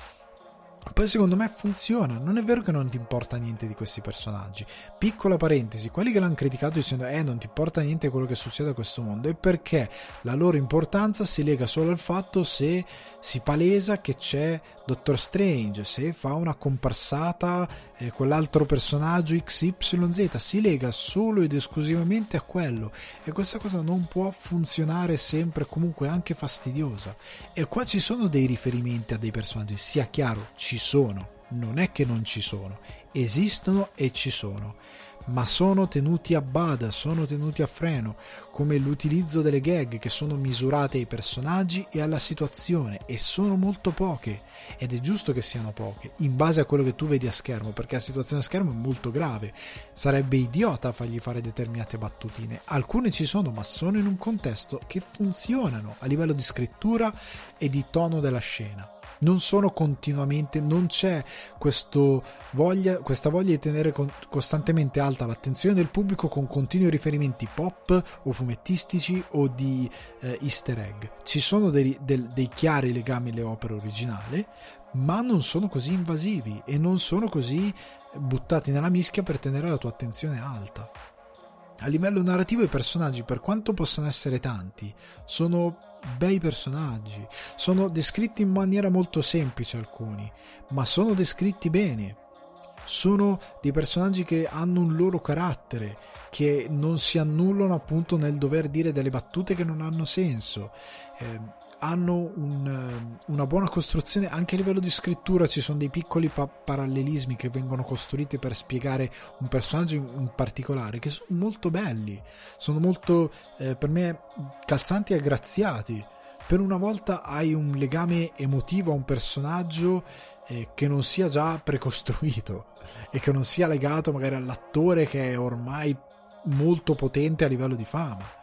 poi secondo me funziona, non è vero che non ti importa niente di questi personaggi. Piccola parentesi, quelli che l'hanno criticato dicendo eh non ti importa niente quello che succede a questo mondo è perché la loro importanza si lega solo al fatto se si palesa che c'è Doctor Strange, se fa una comparsata eh, quell'altro personaggio X Y Z, si lega solo ed esclusivamente a quello, e questa cosa non può funzionare sempre, comunque anche fastidiosa. E qua ci sono dei riferimenti a dei personaggi, sia chiaro, ci sono, non è che non ci sono, esistono e ci sono, ma sono tenuti a bada, sono tenuti a freno, come l'utilizzo delle gag che sono misurate ai personaggi e alla situazione, e sono molto poche, ed è giusto che siano poche in base a quello che tu vedi a schermo, perché la situazione a schermo è molto grave, sarebbe idiota fargli fare determinate battutine. Alcune ci sono, ma sono in un contesto che funzionano a livello di scrittura e di tono della scena. Non sono continuamente, non c'è questo voglia, questa voglia di tenere con, costantemente alta l'attenzione del pubblico con continui riferimenti pop o fumettistici o di eh, easter egg. Ci sono dei, dei, dei chiari legami alle opere originali, ma non sono così invasivi e non sono così buttati nella mischia per tenere la tua attenzione alta. A livello narrativo i personaggi, per quanto possano essere tanti, sono bei personaggi, sono descritti in maniera molto semplice alcuni, ma sono descritti bene, sono dei personaggi che hanno un loro carattere, che non si annullano appunto nel dover dire delle battute che non hanno senso, eh, hanno un, una buona costruzione anche a livello di scrittura. Ci sono dei piccoli pa- parallelismi che vengono costruiti per spiegare un personaggio in, in particolare, che sono molto belli, sono molto eh, per me calzanti e aggraziati. Per una volta hai un legame emotivo a un personaggio eh, che non sia già precostruito e che non sia legato magari all'attore che è ormai molto potente a livello di fama.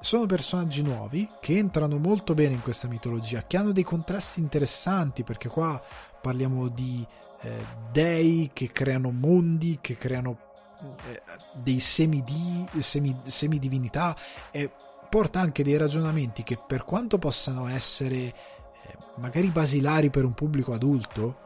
Sono personaggi nuovi che entrano molto bene in questa mitologia, che hanno dei contrasti interessanti, perché qua parliamo di eh, dei che creano mondi, che creano eh, dei semidi, semi, semidivinità, e porta anche dei ragionamenti che, per quanto possano essere eh, magari basilari per un pubblico adulto,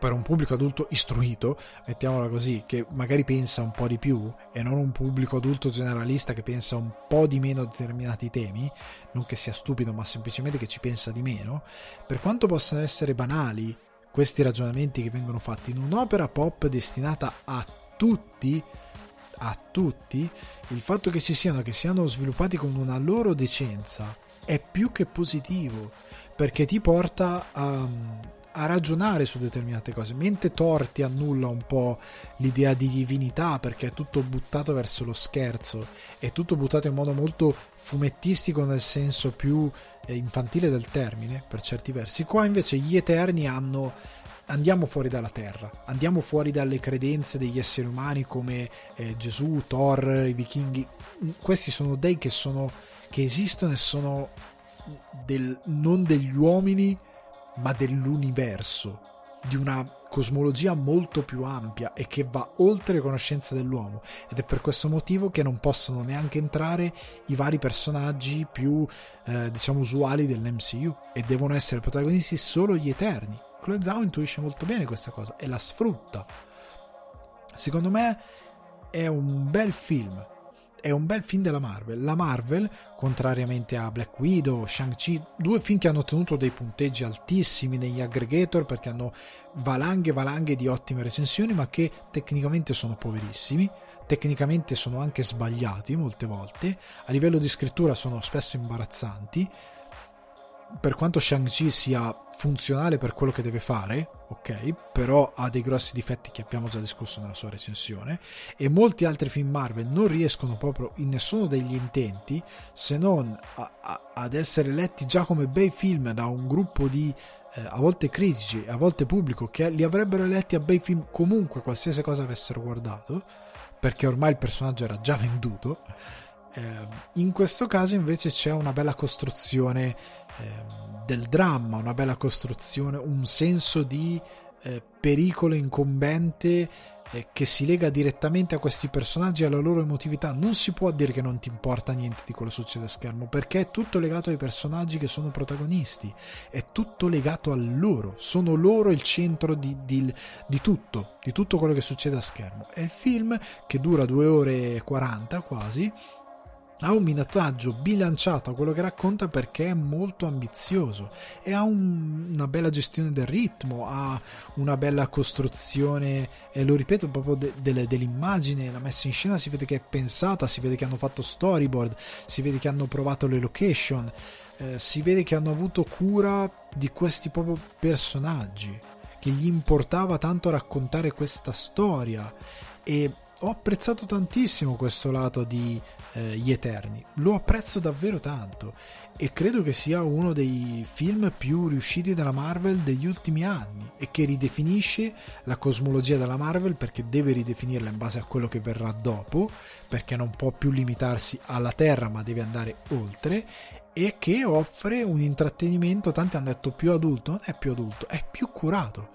per un pubblico adulto istruito, mettiamola così, che magari pensa un po' di più e non un pubblico adulto generalista che pensa un po' di meno a determinati temi, non che sia stupido, ma semplicemente che ci pensa di meno, per quanto possano essere banali questi ragionamenti che vengono fatti in un'opera pop destinata a tutti, a tutti, il fatto che ci siano, che siano sviluppati con una loro decenza è più che positivo, perché ti porta a, a ragionare su determinate cose, mentre Thor ti annulla un po' l'idea di divinità, perché è tutto buttato verso lo scherzo, è tutto buttato in modo molto fumettistico nel senso più infantile del termine, per certi versi. Qua invece gli Eterni hanno andiamo fuori dalla terra, andiamo fuori dalle credenze degli esseri umani come eh, Gesù, Thor, i vichinghi. Questi sono dei che sono che esistono e sono del, non degli uomini ma dell'universo, di una cosmologia molto più ampia e che va oltre le conoscenze dell'uomo, ed è per questo motivo che non possono neanche entrare i vari personaggi più eh, diciamo usuali dell'M C U, e devono essere protagonisti solo gli Eterni. Chloé Zhao intuisce molto bene questa cosa e la sfrutta. Secondo me è un bel film, è un bel film della Marvel. La Marvel, contrariamente a Black Widow, Shang-Chi, due film che hanno ottenuto dei punteggi altissimi negli aggregator perché hanno valanghe e valanghe di ottime recensioni, ma che tecnicamente sono poverissimi, tecnicamente sono anche sbagliati molte volte, a livello di scrittura sono spesso imbarazzanti. Per quanto Shang-Chi sia funzionale per quello che deve fare, ok, però ha dei grossi difetti che abbiamo già discusso nella sua recensione, e molti altri film Marvel non riescono proprio in nessuno degli intenti se non a, a, ad essere letti già come bei film da un gruppo di eh, a volte critici, a volte pubblico, che li avrebbero eletti a bei film comunque qualsiasi cosa avessero guardato, perché ormai il personaggio era già venduto. In questo caso invece c'è una bella costruzione eh, del dramma, una bella costruzione, un senso di eh, pericolo incombente eh, che si lega direttamente a questi personaggi e alla loro emotività. Non si può dire che non ti importa niente di quello che succede a schermo, perché è tutto legato ai personaggi che sono protagonisti, è tutto legato a loro, sono loro il centro di, di, di tutto, di tutto quello che succede a schermo. È il film che dura due ore e quaranta quasi, ha un minutaggio bilanciato a quello che racconta perché è molto ambizioso, e ha un, una bella gestione del ritmo, ha una bella costruzione, e lo ripeto, proprio de, de, dell'immagine, la messa in scena si vede che è pensata, si vede che hanno fatto storyboard, si vede che hanno provato le location, eh, si vede che hanno avuto cura di questi proprio personaggi, che gli importava tanto raccontare questa storia. E ho apprezzato tantissimo questo lato di eh, Gli Eterni, lo apprezzo davvero tanto, e credo che sia uno dei film più riusciti della Marvel degli ultimi anni, e che ridefinisce la cosmologia della Marvel, perché deve ridefinirla in base a quello che verrà dopo, perché non può più limitarsi alla Terra ma deve andare oltre, e che offre un intrattenimento, tanti hanno detto più adulto, non è più adulto, è più curato,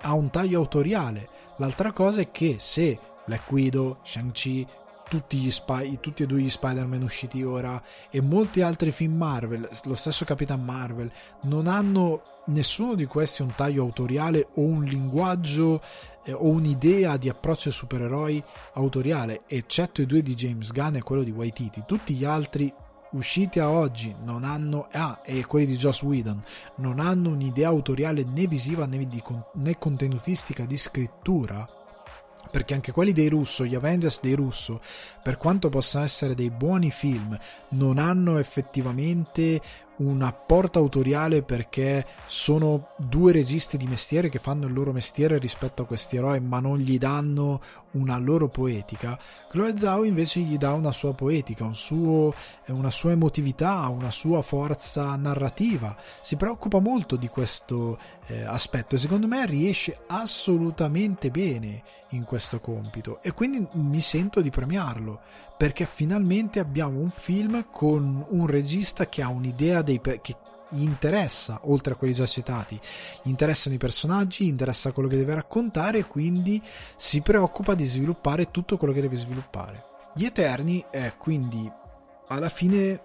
ha un taglio autoriale. L'altra cosa è che se Black Widow, Shang-Chi, tutti, gli spy, tutti e due gli Spider-Man usciti ora e molti altri film Marvel, lo stesso Capitan Marvel, non hanno nessuno di questi un taglio autoriale o un linguaggio eh, o un'idea di approccio ai supereroi autoriale, eccetto i due di James Gunn e quello di Waititi. Tutti gli altri usciti a oggi non hanno, ah, e quelli di Joss Whedon non hanno un'idea autoriale né visiva né, di, né contenutistica di scrittura, perché anche quelli dei Russo, gli Avengers dei Russo, per quanto possano essere dei buoni film, non hanno effettivamente un apporto autoriale, perché sono due registi di mestiere che fanno il loro mestiere rispetto a questi eroi, ma non gli danno una loro poetica. Chloé Zhao invece gli dà una sua poetica, un suo, una sua emotività, una sua forza narrativa, si preoccupa molto di questo eh, aspetto, e secondo me riesce assolutamente bene in questo compito, e quindi mi sento di premiarlo, perché finalmente abbiamo un film con un regista che ha un'idea dei pe- che gli interessa, oltre a quelli già citati, gli interessano i personaggi, gli interessa quello che deve raccontare, quindi si preoccupa di sviluppare tutto quello che deve sviluppare. Gli Eterni è quindi alla fine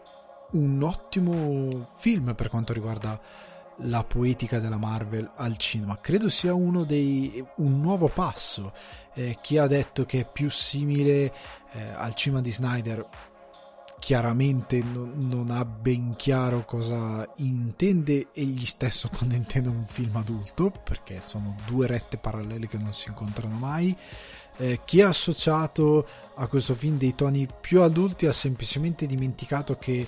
un ottimo film per quanto riguarda la poetica della Marvel al cinema. Credo sia uno dei un nuovo passo. Eh, chi ha detto che è più simile eh, al cinema di Snyder chiaramente non, non ha ben chiaro cosa intende egli stesso quando intende un film adulto, perché sono due rette parallele che non si incontrano mai. Eh, chi ha associato a questo film dei toni più adulti ha semplicemente dimenticato che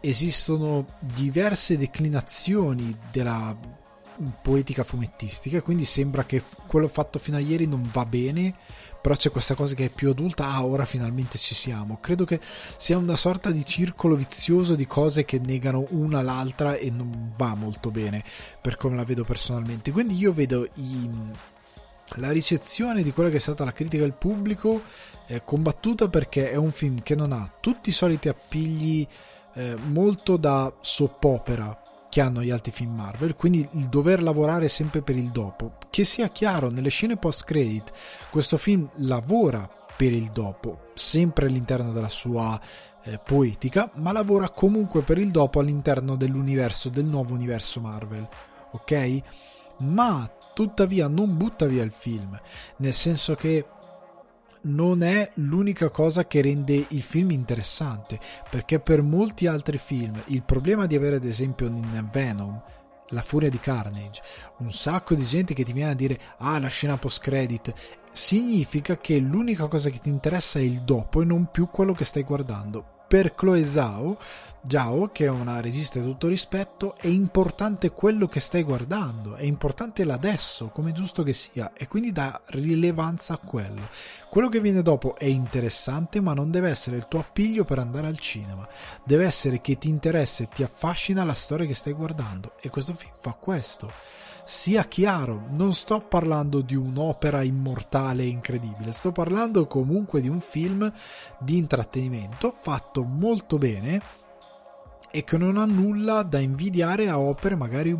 esistono diverse declinazioni della poetica fumettistica, quindi sembra che quello fatto fino a ieri non va bene, però c'è questa cosa che è più adulta, ah ora finalmente ci siamo. Credo che sia una sorta di circolo vizioso di cose che negano una l'altra e non va molto bene per come la vedo personalmente. Quindi io vedo i, la ricezione di quella che è stata la critica del pubblico eh, combattuta, perché è un film che non ha tutti i soliti appigli eh, molto da soppopera che hanno gli altri film Marvel, quindi il dover lavorare sempre per il dopo. Che sia chiaro, nelle scene post credit questo film lavora per il dopo, sempre all'interno della sua eh, poetica, ma lavora comunque per il dopo all'interno dell'universo, del nuovo universo Marvel, ok? Ma tuttavia non butta via il film, nel senso che non è l'unica cosa che rende il film interessante, perché per molti altri film il problema di avere ad esempio in Venom la furia di Carnage un sacco di gente che ti viene a dire ah la scena post credit significa che l'unica cosa che ti interessa è il dopo e non più quello che stai guardando. Per Chloé Zhao, Zhao, che è una regista di tutto rispetto, è importante quello che stai guardando, è importante l'adesso, come giusto che sia, e quindi dà rilevanza a quello. Quello che viene dopo è interessante, ma non deve essere il tuo appiglio per andare al cinema. Deve essere che ti interessa e ti affascina la storia che stai guardando, e questo film fa questo. Sia chiaro, non sto parlando di un'opera immortale e incredibile, sto parlando comunque di un film di intrattenimento fatto molto bene e che non ha nulla da invidiare a opere magari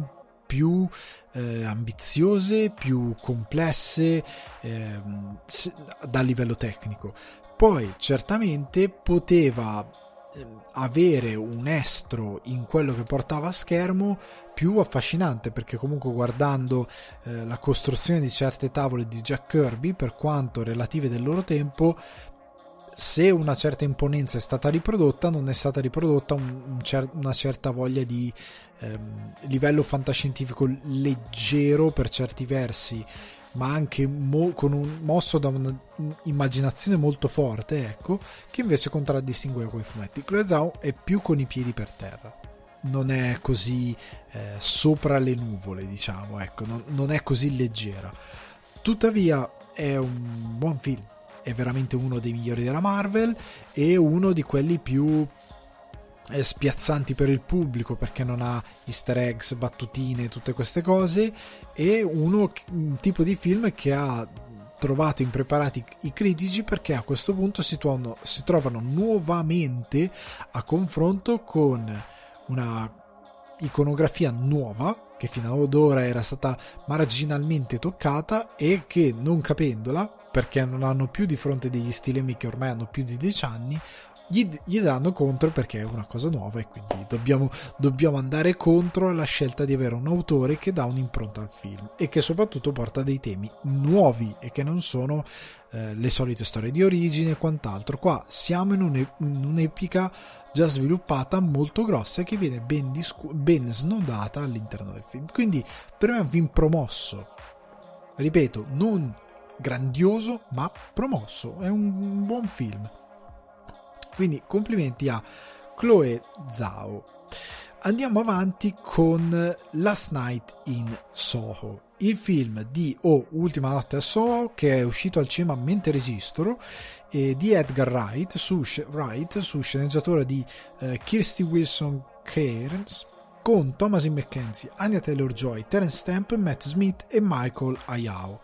più eh, ambiziose, più complesse eh, dal livello tecnico. Poi certamente poteva avere un estro in quello che portava a schermo più affascinante, perché comunque guardando eh, la costruzione di certe tavole di Jack Kirby, per quanto relative del loro tempo, se una certa imponenza è stata riprodotta, non è stata riprodotta un, un cer- una certa voglia di ehm, livello fantascientifico leggero per certi versi, ma anche mo- con un mosso da un'immaginazione molto forte, ecco, che invece contraddistingueva quei fumetti. Chloé Zhao è più con i piedi per terra, non è così eh, sopra le nuvole, diciamo, ecco, non, non è così leggera. Tuttavia è un buon film, è veramente uno dei migliori della Marvel e uno di quelli più eh, spiazzanti per il pubblico, perché non ha easter eggs, battutine, tutte queste cose. È uno, un tipo di film che ha trovato impreparati i critici, perché a questo punto si, tuono, si trovano nuovamente a confronto con una iconografia nuova che fino ad ora era stata marginalmente toccata e che, non capendola, perché non hanno più di fronte degli stilemi che ormai hanno più di dieci anni, gli, gli danno contro perché è una cosa nuova, e quindi dobbiamo, dobbiamo andare contro alla scelta di avere un autore che dà un'impronta al film e che soprattutto porta dei temi nuovi e che non sono eh, le solite storie di origine e quant'altro. Qua siamo in, un, in un'epica già sviluppata, molto grossa, e che viene ben, discu- ben snodata all'interno del film. Quindi per me è un film promosso, ripeto, non grandioso ma promosso, è un buon film. Quindi complimenti a Chloé Zhao. Andiamo avanti con Last Night in Soho, il film di oh, Ultima Notte a Soho, che è uscito al cinema mentre registro, eh, di Edgar Wright su, Wright, su sceneggiatura di eh, Kirsty Wilson Cairns, con Thomasin McKenzie, Anya Taylor-Joy, Terence Stamp, Matt Smith e Michael Ayao.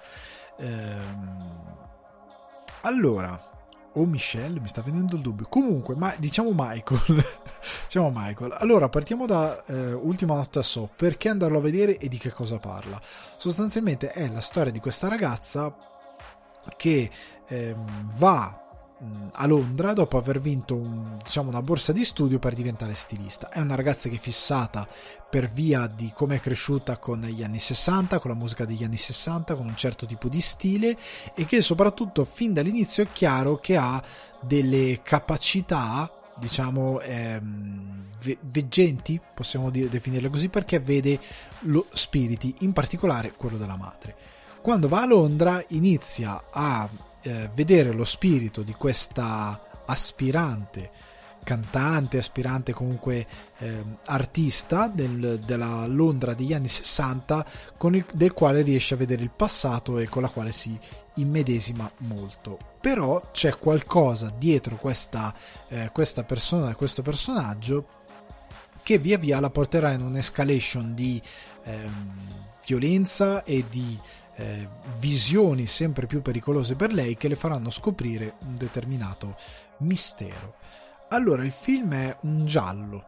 Ehm... Allora... o Michelle, mi sta venendo il dubbio, comunque, ma diciamo Michael diciamo Michael, allora partiamo da eh, Ultima Notte a Soho, perché andarlo a vedere e di che cosa parla. Sostanzialmente è la storia di questa ragazza che eh, va a Londra dopo aver vinto un, diciamo, una borsa di studio per diventare stilista. È una ragazza che è fissata per via di come è cresciuta con gli anni sessanta, con la musica degli anni sessanta, con un certo tipo di stile, e che soprattutto fin dall'inizio è chiaro che ha delle capacità, diciamo, ehm, veggenti, possiamo dire, definirle così, perché vede lo spiriti, in particolare quello della madre. Quando va a Londra inizia a vedere lo spirito di questa aspirante cantante, aspirante comunque eh, artista del, della Londra degli anni sessanta, con il, del quale riesce a vedere il passato e con la quale si immedesima molto. Però c'è qualcosa dietro questa, eh, questa persona, questo personaggio, che via via la porterà in un'escalation di eh, violenza e di eh, visioni sempre più pericolose per lei, che le faranno scoprire un determinato mistero. Allora, il film è un giallo.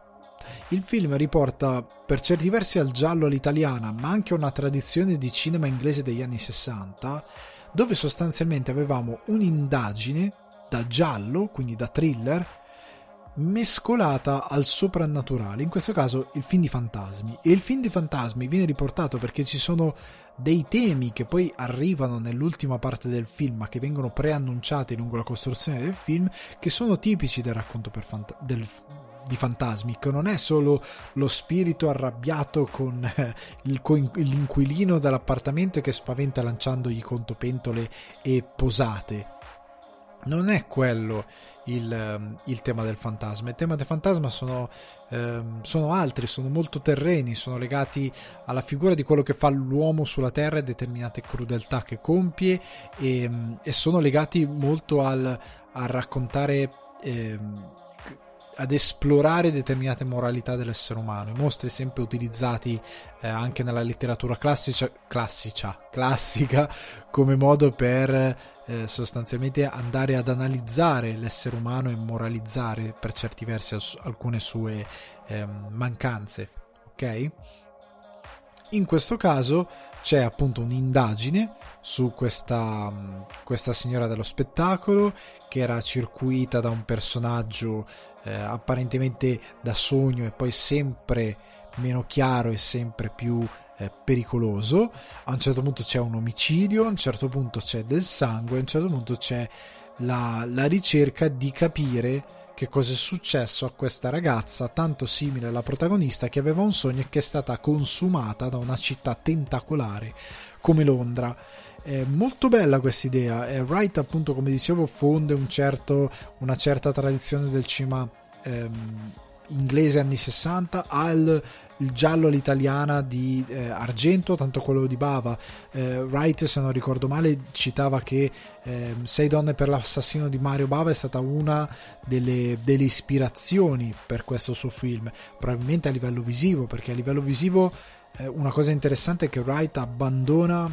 Il film riporta per certi versi al giallo all'italiana, ma anche una tradizione di cinema inglese degli anni sessanta, dove sostanzialmente avevamo un'indagine da giallo, quindi da thriller, mescolata al soprannaturale, in questo caso il film di fantasmi. E il film di fantasmi viene riportato perché ci sono dei temi che poi arrivano nell'ultima parte del film, ma che vengono preannunciati lungo la costruzione del film, che sono tipici del racconto per fant- del, di fantasmi, che non è solo lo spirito arrabbiato con eh, il co- l'inquilino dell'appartamento che spaventa lanciandogli contopentole e posate. Non è quello il, il tema del fantasma. Il tema del fantasma sono, ehm, sono altri, sono molto terreni, sono legati alla figura di quello che fa l'uomo sulla terra e determinate crudeltà che compie, e, e sono legati molto al, a raccontare, ehm, ad esplorare determinate moralità dell'essere umano. I mostri sempre utilizzati eh, anche nella letteratura classica, classica, classica come modo per eh, sostanzialmente andare ad analizzare l'essere umano e moralizzare per certi versi as- alcune sue eh, mancanze. Ok? In questo caso c'è appunto un'indagine su questa, questa signora dello spettacolo, che era circuita da un personaggio eh, apparentemente da sogno e poi sempre meno chiaro e sempre più eh, pericoloso. A un certo punto c'è un omicidio, a un certo punto c'è del sangue, a un certo punto c'è la, la ricerca di capire che cosa è successo a questa ragazza tanto simile alla protagonista, che aveva un sogno e che è stata consumata da una città tentacolare come Londra. È molto bella questa idea. E Wright, appunto, come dicevo, fonde un certo, una certa tradizione del cinema ehm, inglese anni sessanta al il giallo all'italiana di eh, Argento, tanto quello di Bava. eh, Wright, se non ricordo male, citava che eh, Sei donne per l'assassino di Mario Bava è stata una delle, delle ispirazioni per questo suo film, probabilmente a livello visivo, perché a livello visivo eh, una cosa interessante è che Wright abbandona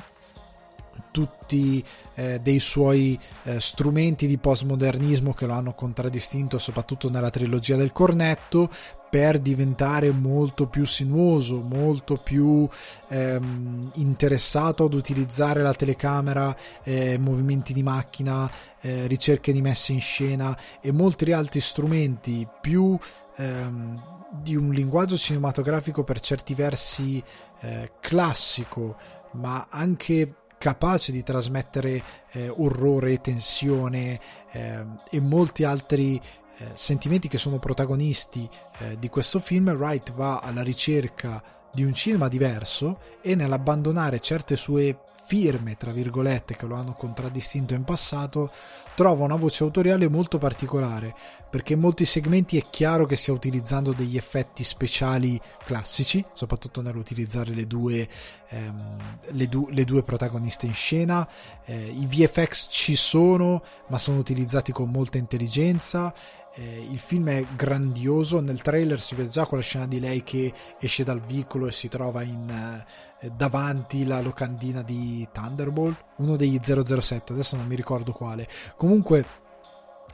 tutti eh, dei suoi eh, strumenti di postmodernismo che lo hanno contraddistinto soprattutto nella trilogia del cornetto, per diventare molto più sinuoso, molto più ehm, interessato ad utilizzare la telecamera, eh, movimenti di macchina, eh, ricerche di messa in scena e molti altri strumenti più ehm, di un linguaggio cinematografico per certi versi eh, classico, ma anche capace di trasmettere eh, orrore, tensione eh, e molti altri eh, sentimenti che sono protagonisti eh, di questo film. Wright va alla ricerca di un cinema diverso, e nell'abbandonare certe sue firme, tra virgolette, che lo hanno contraddistinto in passato, trova una voce autoriale molto particolare, perché in molti segmenti è chiaro che stia utilizzando degli effetti speciali classici, soprattutto nell'utilizzare le due, ehm, le du- le due protagoniste in scena. Eh, i V F X ci sono, ma sono utilizzati con molta intelligenza. Eh, il film è grandioso. Nel trailer si vede già quella scena di lei che esce dal vicolo e si trova in eh, davanti la locandina di Thunderbolt, uno degli zero zero sette, adesso non mi ricordo quale. Comunque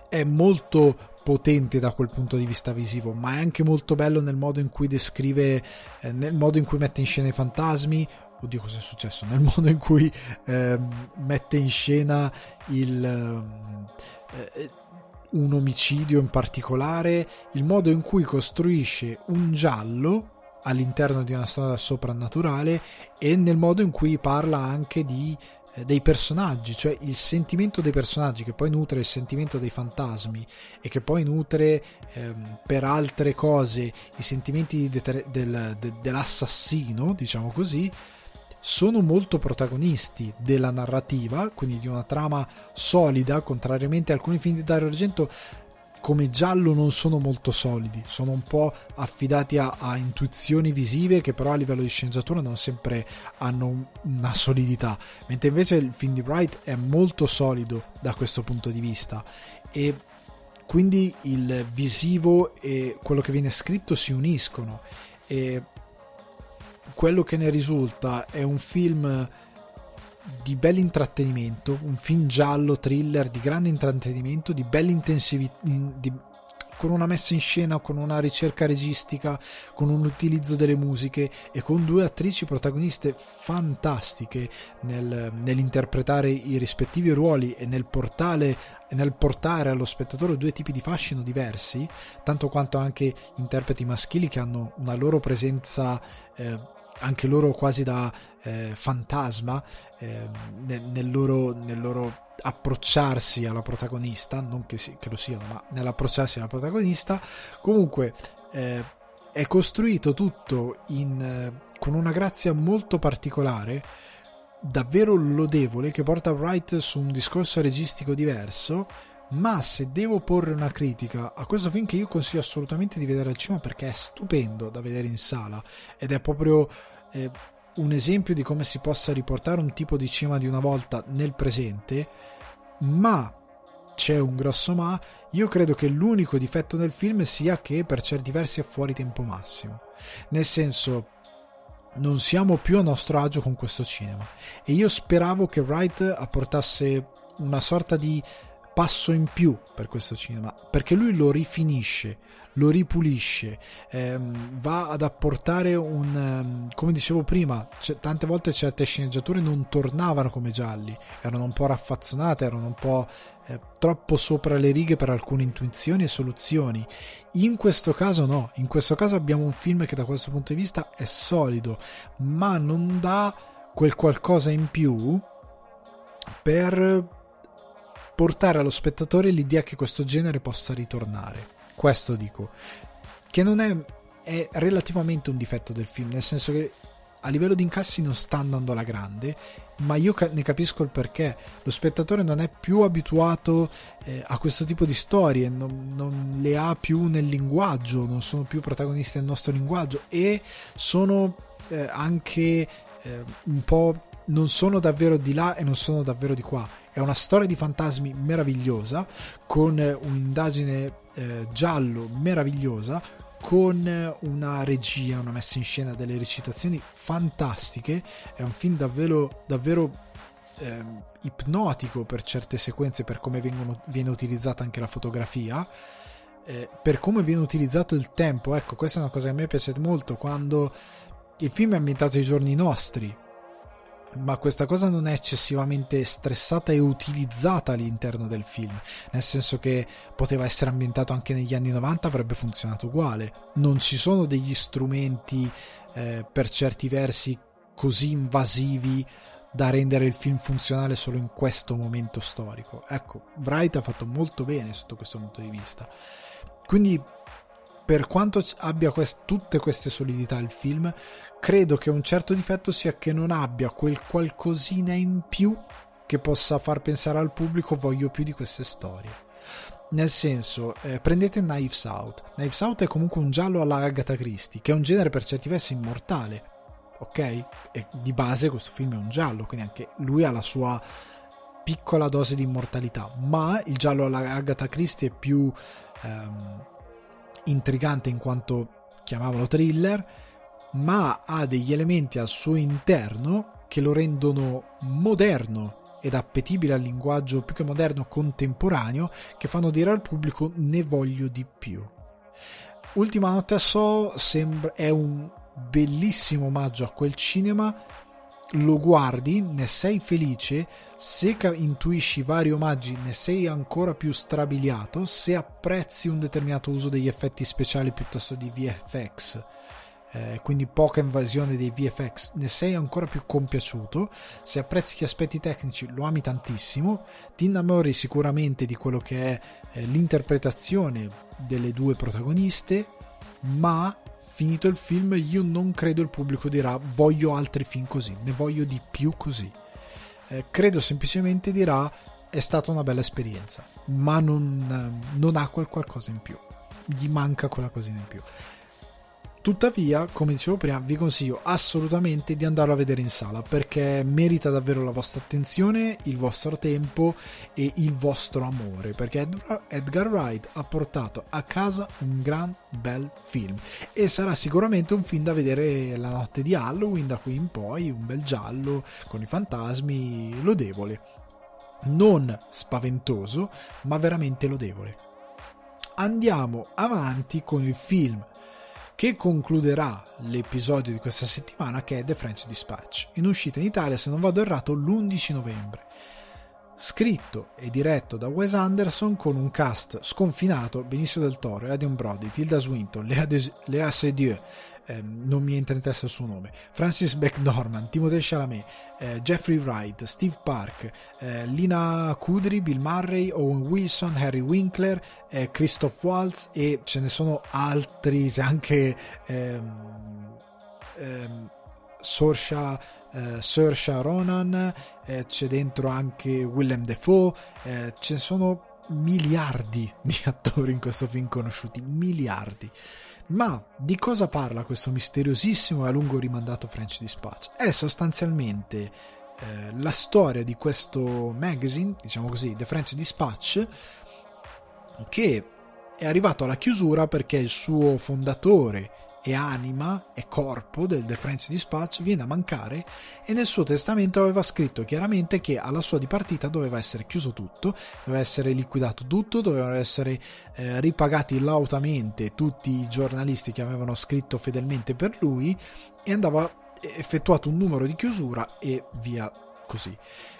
è molto potente da quel punto di vista visivo, ma è anche molto bello nel modo in cui descrive, eh, nel modo in cui mette in scena i fantasmi. Oddio, cosa è successo? Nel modo in cui eh, mette in scena il eh, un omicidio in particolare, il modo in cui costruisce un giallo all'interno di una storia soprannaturale, e nel modo in cui parla anche di, eh, dei personaggi, cioè il sentimento dei personaggi che poi nutre il sentimento dei fantasmi e che poi nutre ehm, per altre cose i sentimenti de- del, de- dell'assassino, diciamo così, sono molto protagonisti della narrativa, quindi di una trama solida, contrariamente a alcuni film di Dario Argento come giallo non sono molto solidi, sono un po' affidati a, a intuizioni visive che però a livello di sceneggiatura non sempre hanno una solidità, mentre invece il film di Wright è molto solido da questo punto di vista, e quindi il visivo e quello che viene scritto si uniscono, e quello che ne risulta è un film di bell'intrattenimento, un film giallo thriller di grande intrattenimento, di bell'intensività, di, con una messa in scena, con una ricerca registica, con un utilizzo delle musiche e con due attrici protagoniste fantastiche nel, nell'interpretare i rispettivi ruoli e nel portare, nel portare allo spettatore due tipi di fascino diversi, tanto quanto anche interpreti maschili che hanno una loro presenza eh, anche loro quasi da eh, fantasma eh, nel, nel, loro, nel loro approcciarsi alla protagonista, non che, si, che lo siano, ma nell'approcciarsi alla protagonista. Comunque eh, è costruito tutto in, eh, con una grazia molto particolare, davvero lodevole, che porta Wright su un discorso registico diverso. Ma se devo porre una critica a questo film, che io consiglio assolutamente di vedere al cinema perché è stupendo da vedere in sala ed è proprio eh, un esempio di come si possa riportare un tipo di cinema di una volta nel presente, ma c'è un grosso ma, io credo che l'unico difetto del film sia che per certi versi è fuori tempo massimo, nel senso non siamo più a nostro agio con questo cinema, e io speravo che Wright apportasse una sorta di passo in più per questo cinema, perché lui lo rifinisce, lo ripulisce, ehm, va ad apportare un ehm, come dicevo prima, c- tante volte certe sceneggiature non tornavano come gialli, erano un po' raffazzonate, erano un po' eh, troppo sopra le righe per alcune intuizioni e soluzioni. In questo caso no, in questo caso abbiamo un film che da questo punto di vista è solido, ma non dà quel qualcosa in più per portare allo spettatore l'idea che questo genere possa ritornare. Questo dico, che non è, è relativamente un difetto del film, nel senso che a livello di incassi non sta andando alla grande, ma io ne capisco il perché. Lo spettatore non è più abituato eh, a questo tipo di storie, non, non le ha più nel linguaggio, non sono più protagonisti del nostro linguaggio, e sono eh, anche eh, un po', non sono davvero di là e non sono davvero di qua. È una storia di fantasmi meravigliosa, con un'indagine eh, giallo meravigliosa, con una regia, una messa in scena, delle recitazioni fantastiche. È un film davvero, davvero eh, ipnotico per certe sequenze, per come vengono, viene utilizzata anche la fotografia, eh, per come viene utilizzato il tempo. Ecco, questa è una cosa che a me piace molto, quando il film è ambientato ai giorni nostri, ma questa cosa non è eccessivamente stressata e utilizzata all'interno del film, nel senso che poteva essere ambientato anche negli anni novanta, avrebbe funzionato uguale. Non ci sono degli strumenti eh, per certi versi così invasivi da rendere il film funzionale solo in questo momento storico. Ecco, Wright ha fatto molto bene sotto questo punto di vista, quindi per quanto abbia quest- tutte queste solidità il film, credo che un certo difetto sia che non abbia quel qualcosina in più che possa far pensare al pubblico voglio più di queste storie. Nel senso, eh, prendete Knives Out. Knives Out è comunque un giallo alla Agatha Christie, che è un genere per certi versi immortale, ok? E di base questo film è un giallo, quindi anche lui ha la sua piccola dose di immortalità, ma il giallo alla Agatha Christie è più Ehm, intrigante, in quanto chiamavano thriller, ma ha degli elementi al suo interno che lo rendono moderno ed appetibile al linguaggio più che moderno contemporaneo, che fanno dire al pubblico ne voglio di più. Ultima Notte a Soho sembra, è un bellissimo omaggio a quel cinema, lo guardi, ne sei felice, se intuisci vari omaggi ne sei ancora più strabiliato, se apprezzi un determinato uso degli effetti speciali piuttosto di V F X, eh, quindi poca invasione dei V F X, ne sei ancora più compiaciuto, se apprezzi gli aspetti tecnici lo ami tantissimo, ti innamori sicuramente di quello che è eh, l'interpretazione delle due protagoniste, ma finito il film io non credo il pubblico dirà voglio altri film così, ne voglio di più così, eh, credo semplicemente dirà è stata una bella esperienza, ma non, non ha quel qualcosa in più, gli manca quella cosina in più. Tuttavia, come dicevo prima, vi consiglio assolutamente di andarlo a vedere in sala, perché merita davvero la vostra attenzione, il vostro tempo e il vostro amore, perché Edgar Wright ha portato a casa un gran bel film e sarà sicuramente un film da vedere la notte di Halloween da qui in poi, un bel giallo con i fantasmi, lodevole, non spaventoso ma veramente lodevole. Andiamo avanti con il film che concluderà l'episodio di questa settimana, che è The French Dispatch, in uscita in Italia, se non vado errato, l'undici novembre. Scritto e diretto da Wes Anderson, con un cast sconfinato: Benicio del Toro, Adrian Brody, Tilda Swinton, Léa, Des- Léa Seydoux, eh, non mi entra in testa il suo nome, Francis McDormand, Timothée Chalamet, eh, Jeffrey Wright, Steve Park, eh, Lina Kudry, Bill Murray, Owen Wilson, Harry Winkler, eh, Christoph Waltz, e ce ne sono altri, anche ehm, ehm, Saoirse eh, Saoirse Ronan, eh, c'è dentro anche Willem Dafoe, eh, ce ne sono miliardi di attori in questo film conosciuti, miliardi. Ma di cosa parla questo misteriosissimo e a lungo rimandato French Dispatch? È sostanzialmente eh, la storia di questo magazine, diciamo così, The French Dispatch, che è arrivato alla chiusura perché il suo fondatore e anima e corpo del The French Dispatch viene a mancare, e nel suo testamento aveva scritto chiaramente che alla sua dipartita doveva essere chiuso tutto, doveva essere liquidato tutto, dovevano essere eh, ripagati lautamente tutti i giornalisti che avevano scritto fedelmente per lui, e andava effettuato un numero di chiusura e via così.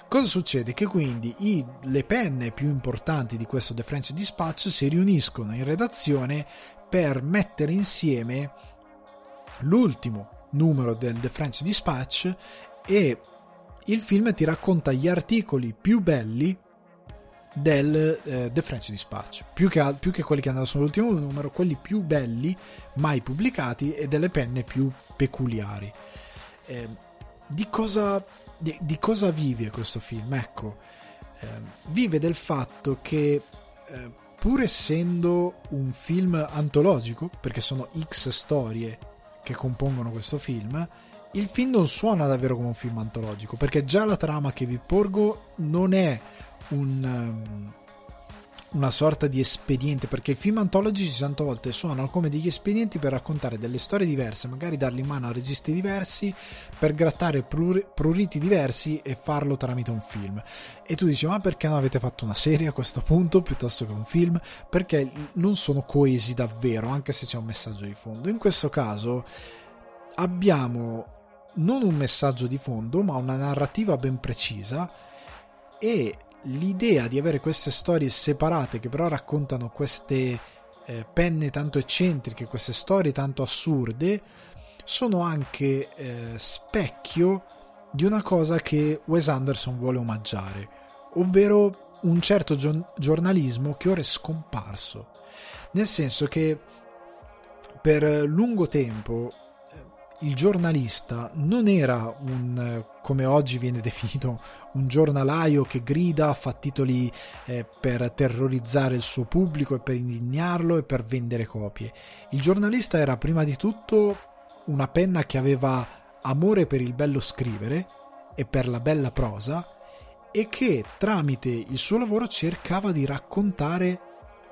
Cosa succede? Che quindi i, le penne più importanti di questo The French Dispatch si riuniscono in redazione per mettere insieme l'ultimo numero del The French Dispatch, e il film ti racconta gli articoli più belli del eh, The French Dispatch, più che, più che quelli che andavano sull'ultimo numero, quelli più belli mai pubblicati e delle penne più peculiari. Eh, di, cosa, di, di cosa vive questo film? Ecco, eh, vive del fatto che eh, pur essendo un film antologico, perché sono X storie che compongono questo film, il film non suona davvero come un film antologico, perché già la trama che vi porgo non è un, una sorta di espediente, perché i film antologici cento volte suonano come degli espedienti per raccontare delle storie diverse, magari darli in mano a registi diversi per grattare pruriti diversi e farlo tramite un film. E tu dici: ma perché non avete fatto una serie a questo punto piuttosto che un film? Perché non sono coesi davvero, anche se c'è un messaggio di fondo. In questo caso abbiamo non un messaggio di fondo, ma una narrativa ben precisa, e l'idea di avere queste storie separate che però raccontano queste eh, penne tanto eccentriche, queste storie tanto assurde, sono anche eh, specchio di una cosa che Wes Anderson vuole omaggiare, ovvero un certo gio- giornalismo che ora è scomparso, nel senso che per lungo tempo il giornalista non era un, come oggi viene definito, un giornalaio che grida, fa titoli eh, per terrorizzare il suo pubblico e per indignarlo e per vendere copie. Il giornalista era prima di tutto una penna che aveva amore per il bello scrivere e per la bella prosa, e che tramite il suo lavoro cercava di raccontare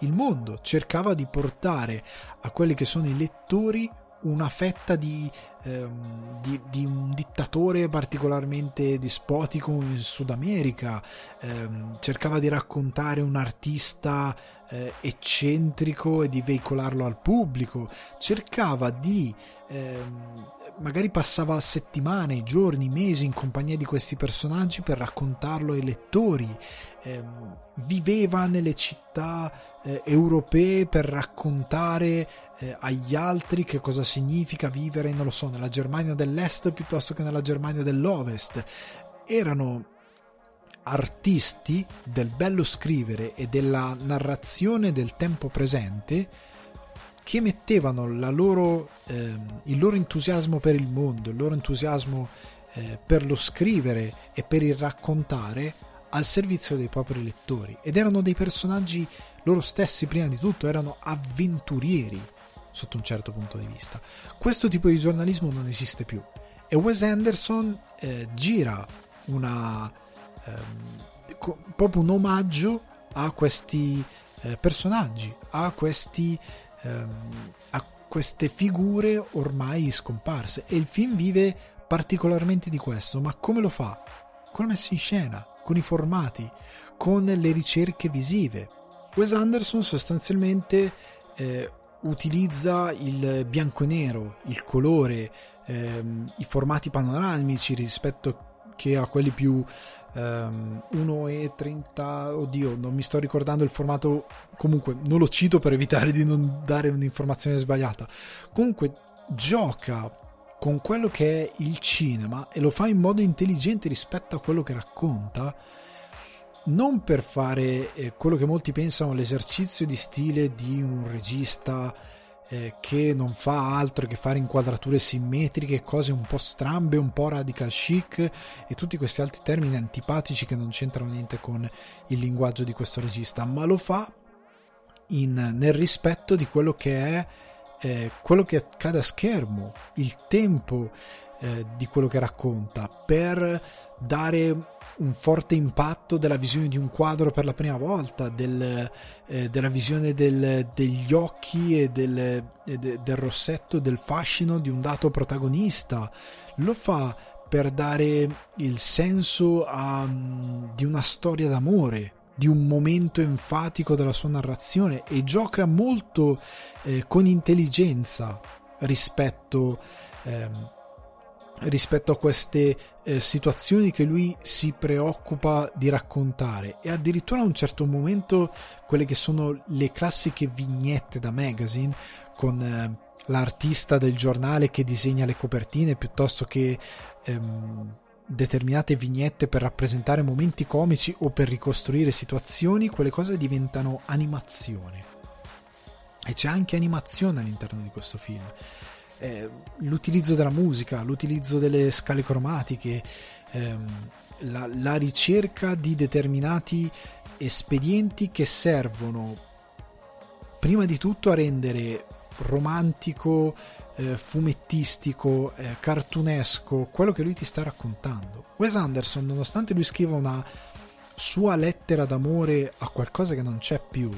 il mondo, cercava di portare a quelli che sono i lettori una fetta di, ehm, di, di un dittatore particolarmente dispotico in Sud America, ehm, cercava di raccontare un artista eh, eccentrico e di veicolarlo al pubblico, cercava di ehm, magari passava settimane, giorni, mesi in compagnia di questi personaggi per raccontarlo ai lettori, eh, viveva nelle città eh, europee per raccontare eh, agli altri che cosa significa vivere, non lo so, nella Germania dell'Est piuttosto che nella Germania dell'Ovest. Erano artisti del bello scrivere e della narrazione del tempo presente, che mettevano la loro, eh, il loro entusiasmo per il mondo, il loro entusiasmo eh, per lo scrivere e per il raccontare al servizio dei propri lettori, ed erano dei personaggi loro stessi prima di tutto, erano avventurieri sotto un certo punto di vista. Questo tipo di giornalismo non esiste più, e Wes Anderson eh, gira una eh, co- proprio un omaggio a questi eh, personaggi, a questi eh, a queste figure ormai scomparse, e il film vive particolarmente di questo. Ma come lo fa? Con la messa in scena, con i formati, con le ricerche visive. Wes Anderson sostanzialmente eh, utilizza il bianco e nero, il colore, ehm, i formati panoramici rispetto che a quelli più ehm, uno e trenta, oddio non mi sto ricordando il formato, comunque non lo cito per evitare di non dare un'informazione sbagliata. Comunque gioca con quello che è il cinema e lo fa in modo intelligente rispetto a quello che racconta, non per fare eh, quello che molti pensano l'esercizio di stile di un regista eh, che non fa altro che fare inquadrature simmetriche, cose un po' strambe, un po' radical chic e tutti questi altri termini antipatici che non c'entrano niente con il linguaggio di questo regista, ma lo fa in, nel rispetto di quello che è eh, quello che accade a schermo, il tempo eh, di quello che racconta, per dare un forte impatto della visione di un quadro per la prima volta, del, eh, della visione del, degli occhi e del, e de, del rossetto, del fascino di un dato protagonista. Lo fa per dare il senso a, di una storia d'amore, di un momento enfatico della sua narrazione, e gioca molto eh, con intelligenza rispetto ehm, rispetto a queste eh, situazioni che lui si preoccupa di raccontare, e addirittura a un certo momento quelle che sono le classiche vignette da magazine con eh, l'artista del giornale che disegna le copertine, piuttosto che ehm, determinate vignette per rappresentare momenti comici o per ricostruire situazioni, quelle cose diventano animazione, e c'è anche animazione all'interno di questo film. L'utilizzo della musica, l'utilizzo delle scale cromatiche, ehm, la, la ricerca di determinati espedienti che servono prima di tutto a rendere romantico, eh, fumettistico, eh, cartunesco quello che lui ti sta raccontando. Wes Anderson, nonostante lui scriva una sua lettera d'amore a qualcosa che non c'è più,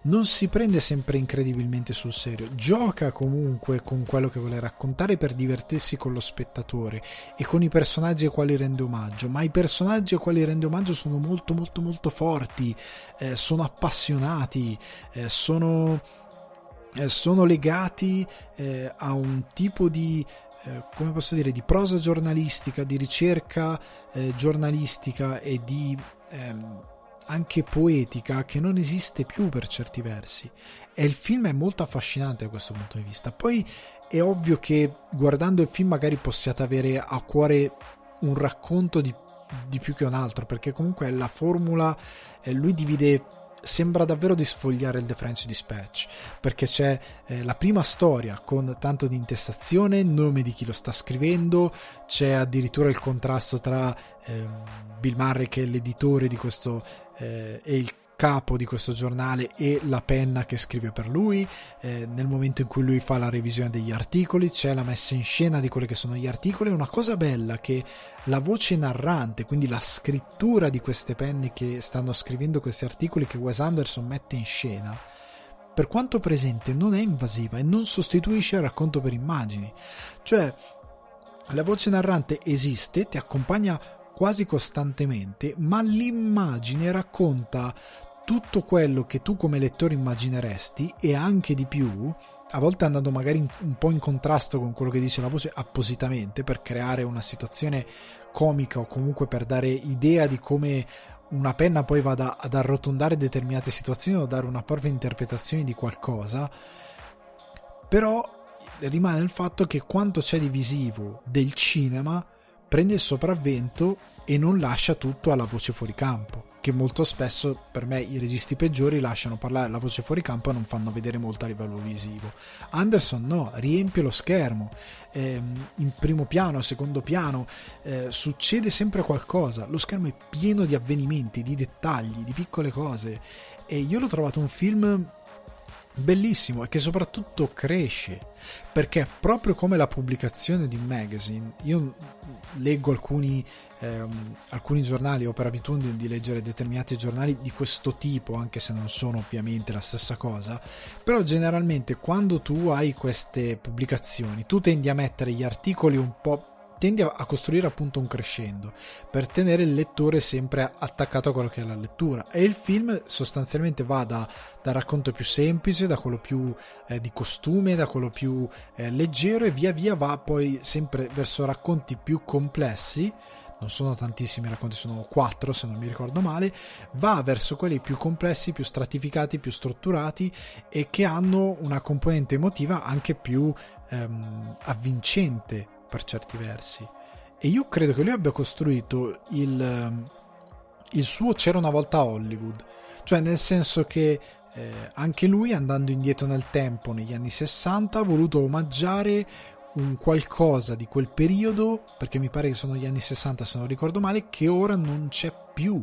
non si prende sempre incredibilmente sul serio, gioca comunque con quello che vuole raccontare per divertirsi con lo spettatore e con i personaggi ai quali rende omaggio, ma i personaggi ai quali rende omaggio sono molto molto molto forti, eh, sono appassionati, eh, sono, eh, sono legati eh, a un tipo di eh, come posso dire, di prosa giornalistica, di ricerca eh, giornalistica e di ehm, anche poetica che non esiste più per certi versi, e il film è molto affascinante da questo punto di vista. Poi è ovvio che guardando il film magari possiate avere a cuore un racconto di, di più che un altro, perché comunque la formula eh, lui divide, sembra davvero di sfogliare il The French Dispatch, perché c'è eh, la prima storia con tanto di intestazione, nome di chi lo sta scrivendo, c'è addirittura il contrasto tra eh, Bill Murray, che è l'editore di questo eh, e il capo di questo giornale, e la penna che scrive per lui. Eh, nel momento in cui lui fa la revisione degli articoli c'è la messa in scena di quelli che sono gli articoli. Una cosa bella che la voce narrante, quindi la scrittura di queste penne che stanno scrivendo questi articoli che Wes Anderson mette in scena, per quanto presente, non è invasiva e non sostituisce il racconto per immagini, cioè la voce narrante esiste, ti accompagna quasi costantemente, ma l'immagine racconta tutto quello che tu come lettore immagineresti, e anche di più, a volte andando magari un po' in contrasto con quello che dice la voce appositamente per creare una situazione comica o comunque per dare idea di come una penna poi vada ad arrotondare determinate situazioni o dare una propria interpretazione di qualcosa. Però rimane il fatto che quanto c'è di visivo del cinema prende il sopravvento e non lascia tutto alla voce fuori campo, che molto spesso per me i registi peggiori lasciano parlare la voce fuori campo e non fanno vedere molto a livello visivo. Anderson no, riempie lo schermo, eh, in primo piano, secondo piano, eh, succede sempre qualcosa, lo schermo è pieno di avvenimenti, di dettagli, di piccole cose, e io l'ho trovato un film bellissimo e che soprattutto cresce, perché proprio come la pubblicazione di un magazine, io leggo alcuni, ehm, alcuni giornali, ho per abitudine di leggere determinati giornali di questo tipo, anche se non sono ovviamente la stessa cosa, però generalmente quando tu hai queste pubblicazioni tu tendi a mettere gli articoli un po', tendi a costruire appunto un crescendo per tenere il lettore sempre attaccato a quello che è la lettura, e il film sostanzialmente va da, dal racconto più semplice, da quello più eh, di costume, da quello più eh, leggero, e via via va poi sempre verso racconti più complessi. Non sono tantissimi racconti, sono quattro se non mi ricordo male, va verso quelli più complessi, più stratificati, più strutturati e che hanno una componente emotiva anche più ehm, avvincente per certi versi. E io credo che lui abbia costruito il, il suo C'era una volta a Hollywood, cioè nel senso che eh, anche lui, andando indietro nel tempo negli anni sessanta, ha voluto omaggiare un qualcosa di quel periodo, perché mi pare che sono gli anni sessanta se non ricordo male, che ora non c'è più.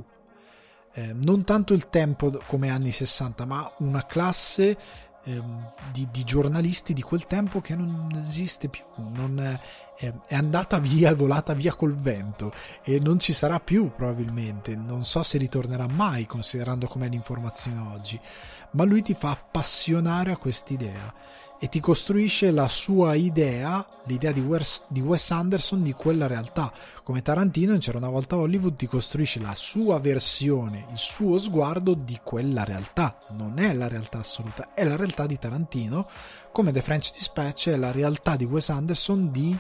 Eh, non tanto il tempo come anni sessanta, ma una classe Di, di giornalisti di quel tempo che non esiste più, non è, è andata via, è volata via col vento e non ci sarà più probabilmente, non so se ritornerà mai considerando com'è l'informazione oggi, ma lui ti fa appassionare a quest'idea e ti costruisce la sua idea, l'idea di Wes, di Wes Anderson, di quella realtà, come Tarantino in C'era una volta Hollywood ti costruisce la sua versione, il suo sguardo di quella realtà. Non è la realtà assoluta, è la realtà di Tarantino, come The French Dispatch è la realtà di Wes Anderson di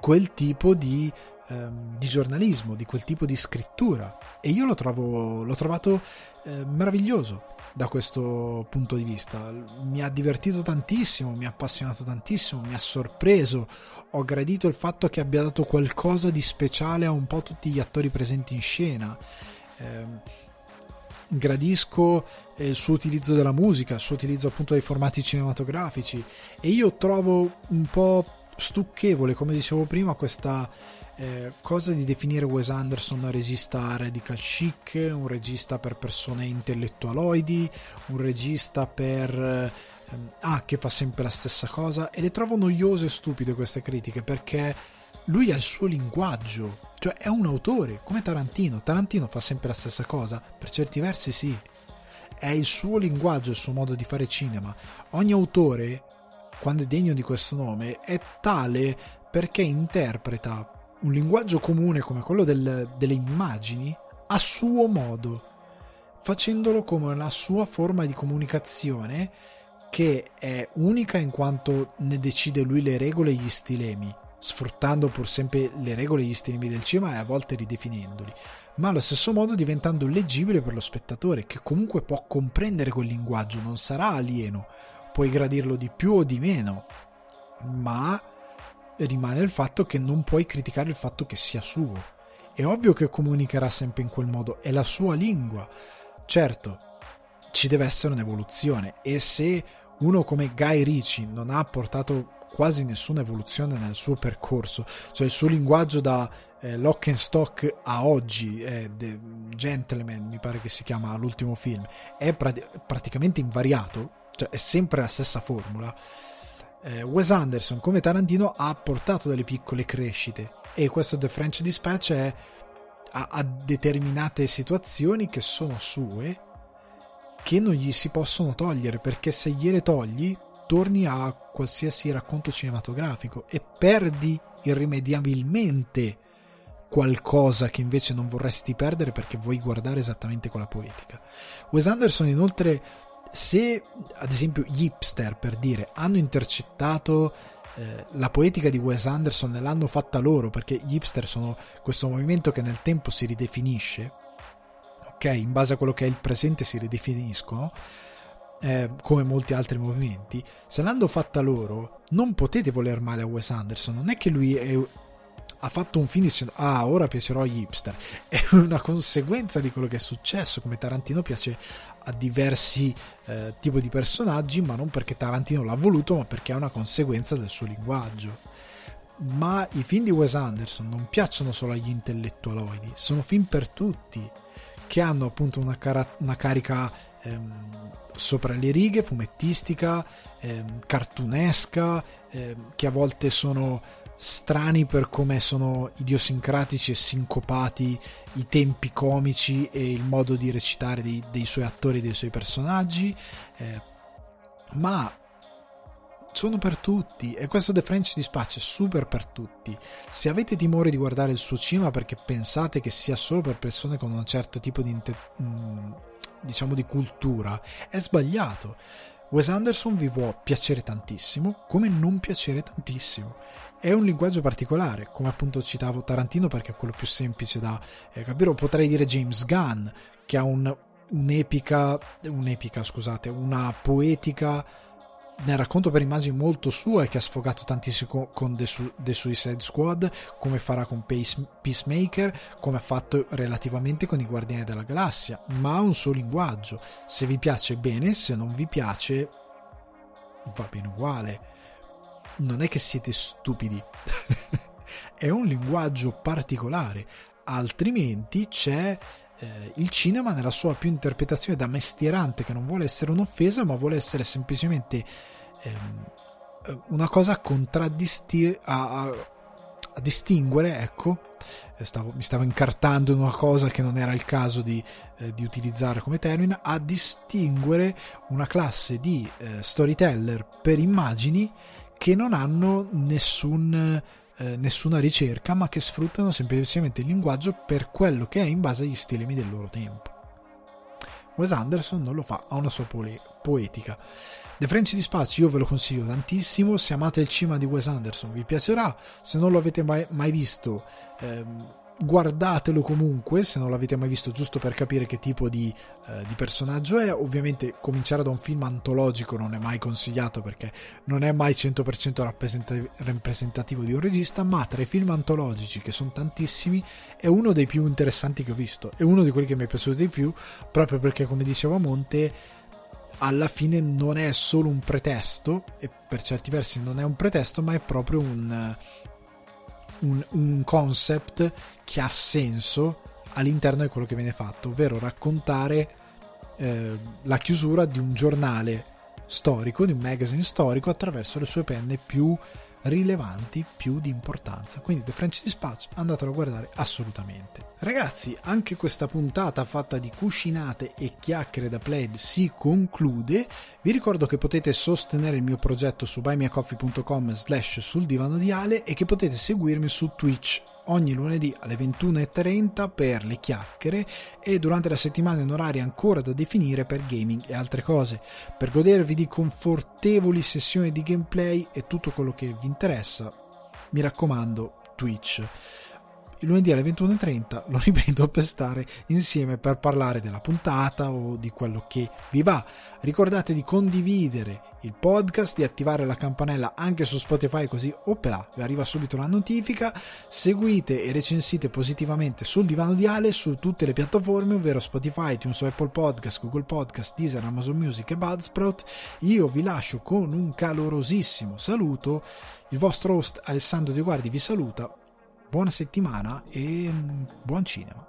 quel tipo di, ehm, di giornalismo, di quel tipo di scrittura, e io lo trovo, l'ho trovato eh, meraviglioso da questo punto di vista. Mi ha divertito tantissimo, mi ha appassionato tantissimo, mi ha sorpreso, ho gradito il fatto che abbia dato qualcosa di speciale a un po' tutti gli attori presenti in scena, eh, gradisco il suo utilizzo della musica, il suo utilizzo appunto dei formati cinematografici, e io trovo un po' stucchevole, come dicevo prima, questa Eh, cosa di definire Wes Anderson un regista radical chic, un regista per persone intellettualoidi, un regista per ehm, ah, che fa sempre la stessa cosa, e le trovo noiose e stupide queste critiche, perché lui ha il suo linguaggio, cioè è un autore come Tarantino. Tarantino fa sempre la stessa cosa, per certi versi sì, è il suo linguaggio, il suo modo di fare cinema. Ogni autore, quando è degno di questo nome, è tale perché interpreta un linguaggio comune come quello del, delle immagini a suo modo, facendolo come una sua forma di comunicazione che è unica in quanto ne decide lui le regole e gli stilemi, sfruttando pur sempre le regole e gli stilemi del cinema e a volte ridefinendoli, ma allo stesso modo diventando leggibile per lo spettatore, che comunque può comprendere quel linguaggio, non sarà alieno, puoi gradirlo di più o di meno, ma rimane il fatto che non puoi criticare il fatto che sia suo. È ovvio che comunicherà sempre in quel modo, è la sua lingua. Certo, ci deve essere un'evoluzione, e se uno come Guy Ritchie non ha portato quasi nessuna evoluzione nel suo percorso, cioè il suo linguaggio da eh, Lock and Stock a oggi, eh, The Gentleman mi pare che si chiama l'ultimo film, è prat- praticamente invariato, cioè è sempre la stessa formula. Eh, Wes Anderson come Tarantino ha portato delle piccole crescite, e questo The French Dispatch è, ha, ha determinate situazioni che sono sue, che non gli si possono togliere, perché se gliele togli torni a qualsiasi racconto cinematografico e perdi irrimediabilmente qualcosa che invece non vorresti perdere, perché vuoi guardare esattamente quella poetica. Wes Anderson inoltre, se ad esempio gli hipster, per dire, hanno intercettato eh, la poetica di Wes Anderson e l'hanno fatta loro, perché gli hipster sono questo movimento che nel tempo si ridefinisce, ok, in base a quello che è il presente si ridefiniscono, eh, come molti altri movimenti, se l'hanno fatta loro non potete voler male a Wes Anderson, non è che lui è ha fatto un film dicendo ah, ora piacerò agli hipster, è una conseguenza di quello che è successo, come Tarantino piace a diversi eh, tipi di personaggi, ma non perché Tarantino l'ha voluto, ma perché è una conseguenza del suo linguaggio. Ma i film di Wes Anderson non piacciono solo agli intellettualoidi, sono film per tutti, che hanno appunto una, cara- una carica ehm, sopra le righe, fumettistica, ehm, cartunesca, ehm, che a volte sono strani per come sono idiosincratici e sincopati i tempi comici e il modo di recitare dei, dei suoi attori e dei suoi personaggi, eh, ma sono per tutti, e questo The French Dispatch è super per tutti. Se avete timore di guardare il suo cinema perché pensate che sia solo per persone con un certo tipo di, diciamo, di cultura, è sbagliato. Wes Anderson vi può piacere tantissimo come non piacere tantissimo. È un linguaggio particolare, come appunto citavo Tarantino perché è quello più semplice da capire, o potrei dire James Gunn, che ha un, un'epica un'epica scusate una poetica nel racconto per immagini molto sua, e che ha sfogato tantissimo con The, Su- The Suicide Squad, come farà con Pace- Peacemaker, come ha fatto relativamente con i Guardiani della Galassia, ma ha un suo linguaggio. Se vi piace bene, se non vi piace va bene uguale, non è che siete stupidi. È un linguaggio particolare, altrimenti c'è il cinema nella sua più interpretazione da mestierante, che non vuole essere un'offesa, ma vuole essere semplicemente ehm, una cosa a contraddisti- a, a, a distinguere, ecco, stavo, mi stavo incartando in una cosa che non era il caso di, eh, di utilizzare come termine, a distinguere una classe di eh, storyteller per immagini che non hanno nessun Eh, nessuna ricerca, ma che sfruttano semplicemente il linguaggio per quello che è in base agli stilemi del loro tempo. Wes Anderson non lo fa, ha una sua pole- poetica. The French Dispatch io ve lo consiglio tantissimo, se amate il cinema di Wes Anderson vi piacerà, se non lo avete mai, mai visto ehm, guardatelo comunque, se non l'avete mai visto, giusto per capire che tipo di, eh, di personaggio è. Ovviamente cominciare da un film antologico non è mai consigliato, perché non è mai cento per cento rappresentati- rappresentativo di un regista, ma tra i film antologici, che sono tantissimi, è uno dei più interessanti che ho visto, è uno di quelli che mi è piaciuto di più, proprio perché, come diceva Monte, alla fine non è solo un pretesto, e per certi versi non è un pretesto, ma è proprio un Un, un concept che ha senso all'interno di quello che viene fatto, ovvero raccontare eh, la chiusura di un giornale storico, di un magazine storico, attraverso le sue penne più rilevanti, più di importanza. Quindi The French Dispatch andatelo a guardare assolutamente. Ragazzi, anche questa puntata fatta di cuscinate e chiacchiere da Plaid si conclude. Vi ricordo che potete sostenere il mio progetto su buy me a coffee punto com slash sul divano di Ale, e che potete seguirmi su Twitch ogni lunedì alle ventuno e trenta per le chiacchiere, e durante la settimana in orari ancora da definire per gaming e altre cose, per godervi di confortevoli sessioni di gameplay e tutto quello che vi interessa. Mi raccomando, Twitch. Il lunedì alle ventuno e trenta, lo ripeto, per stare insieme, per parlare della puntata o di quello che vi va. Ricordate di condividere il podcast, di attivare la campanella anche su Spotify, così opera, vi arriva subito la notifica. Seguite e recensite positivamente Sul Divano di Ale su tutte le piattaforme, ovvero Spotify, iTunes, Apple Podcast, Google Podcast, Deezer, Amazon Music e Buzzsprout. Io vi lascio con un calorosissimo saluto, il vostro host Alessandro De Guardi vi saluta. Buona settimana e buon cinema.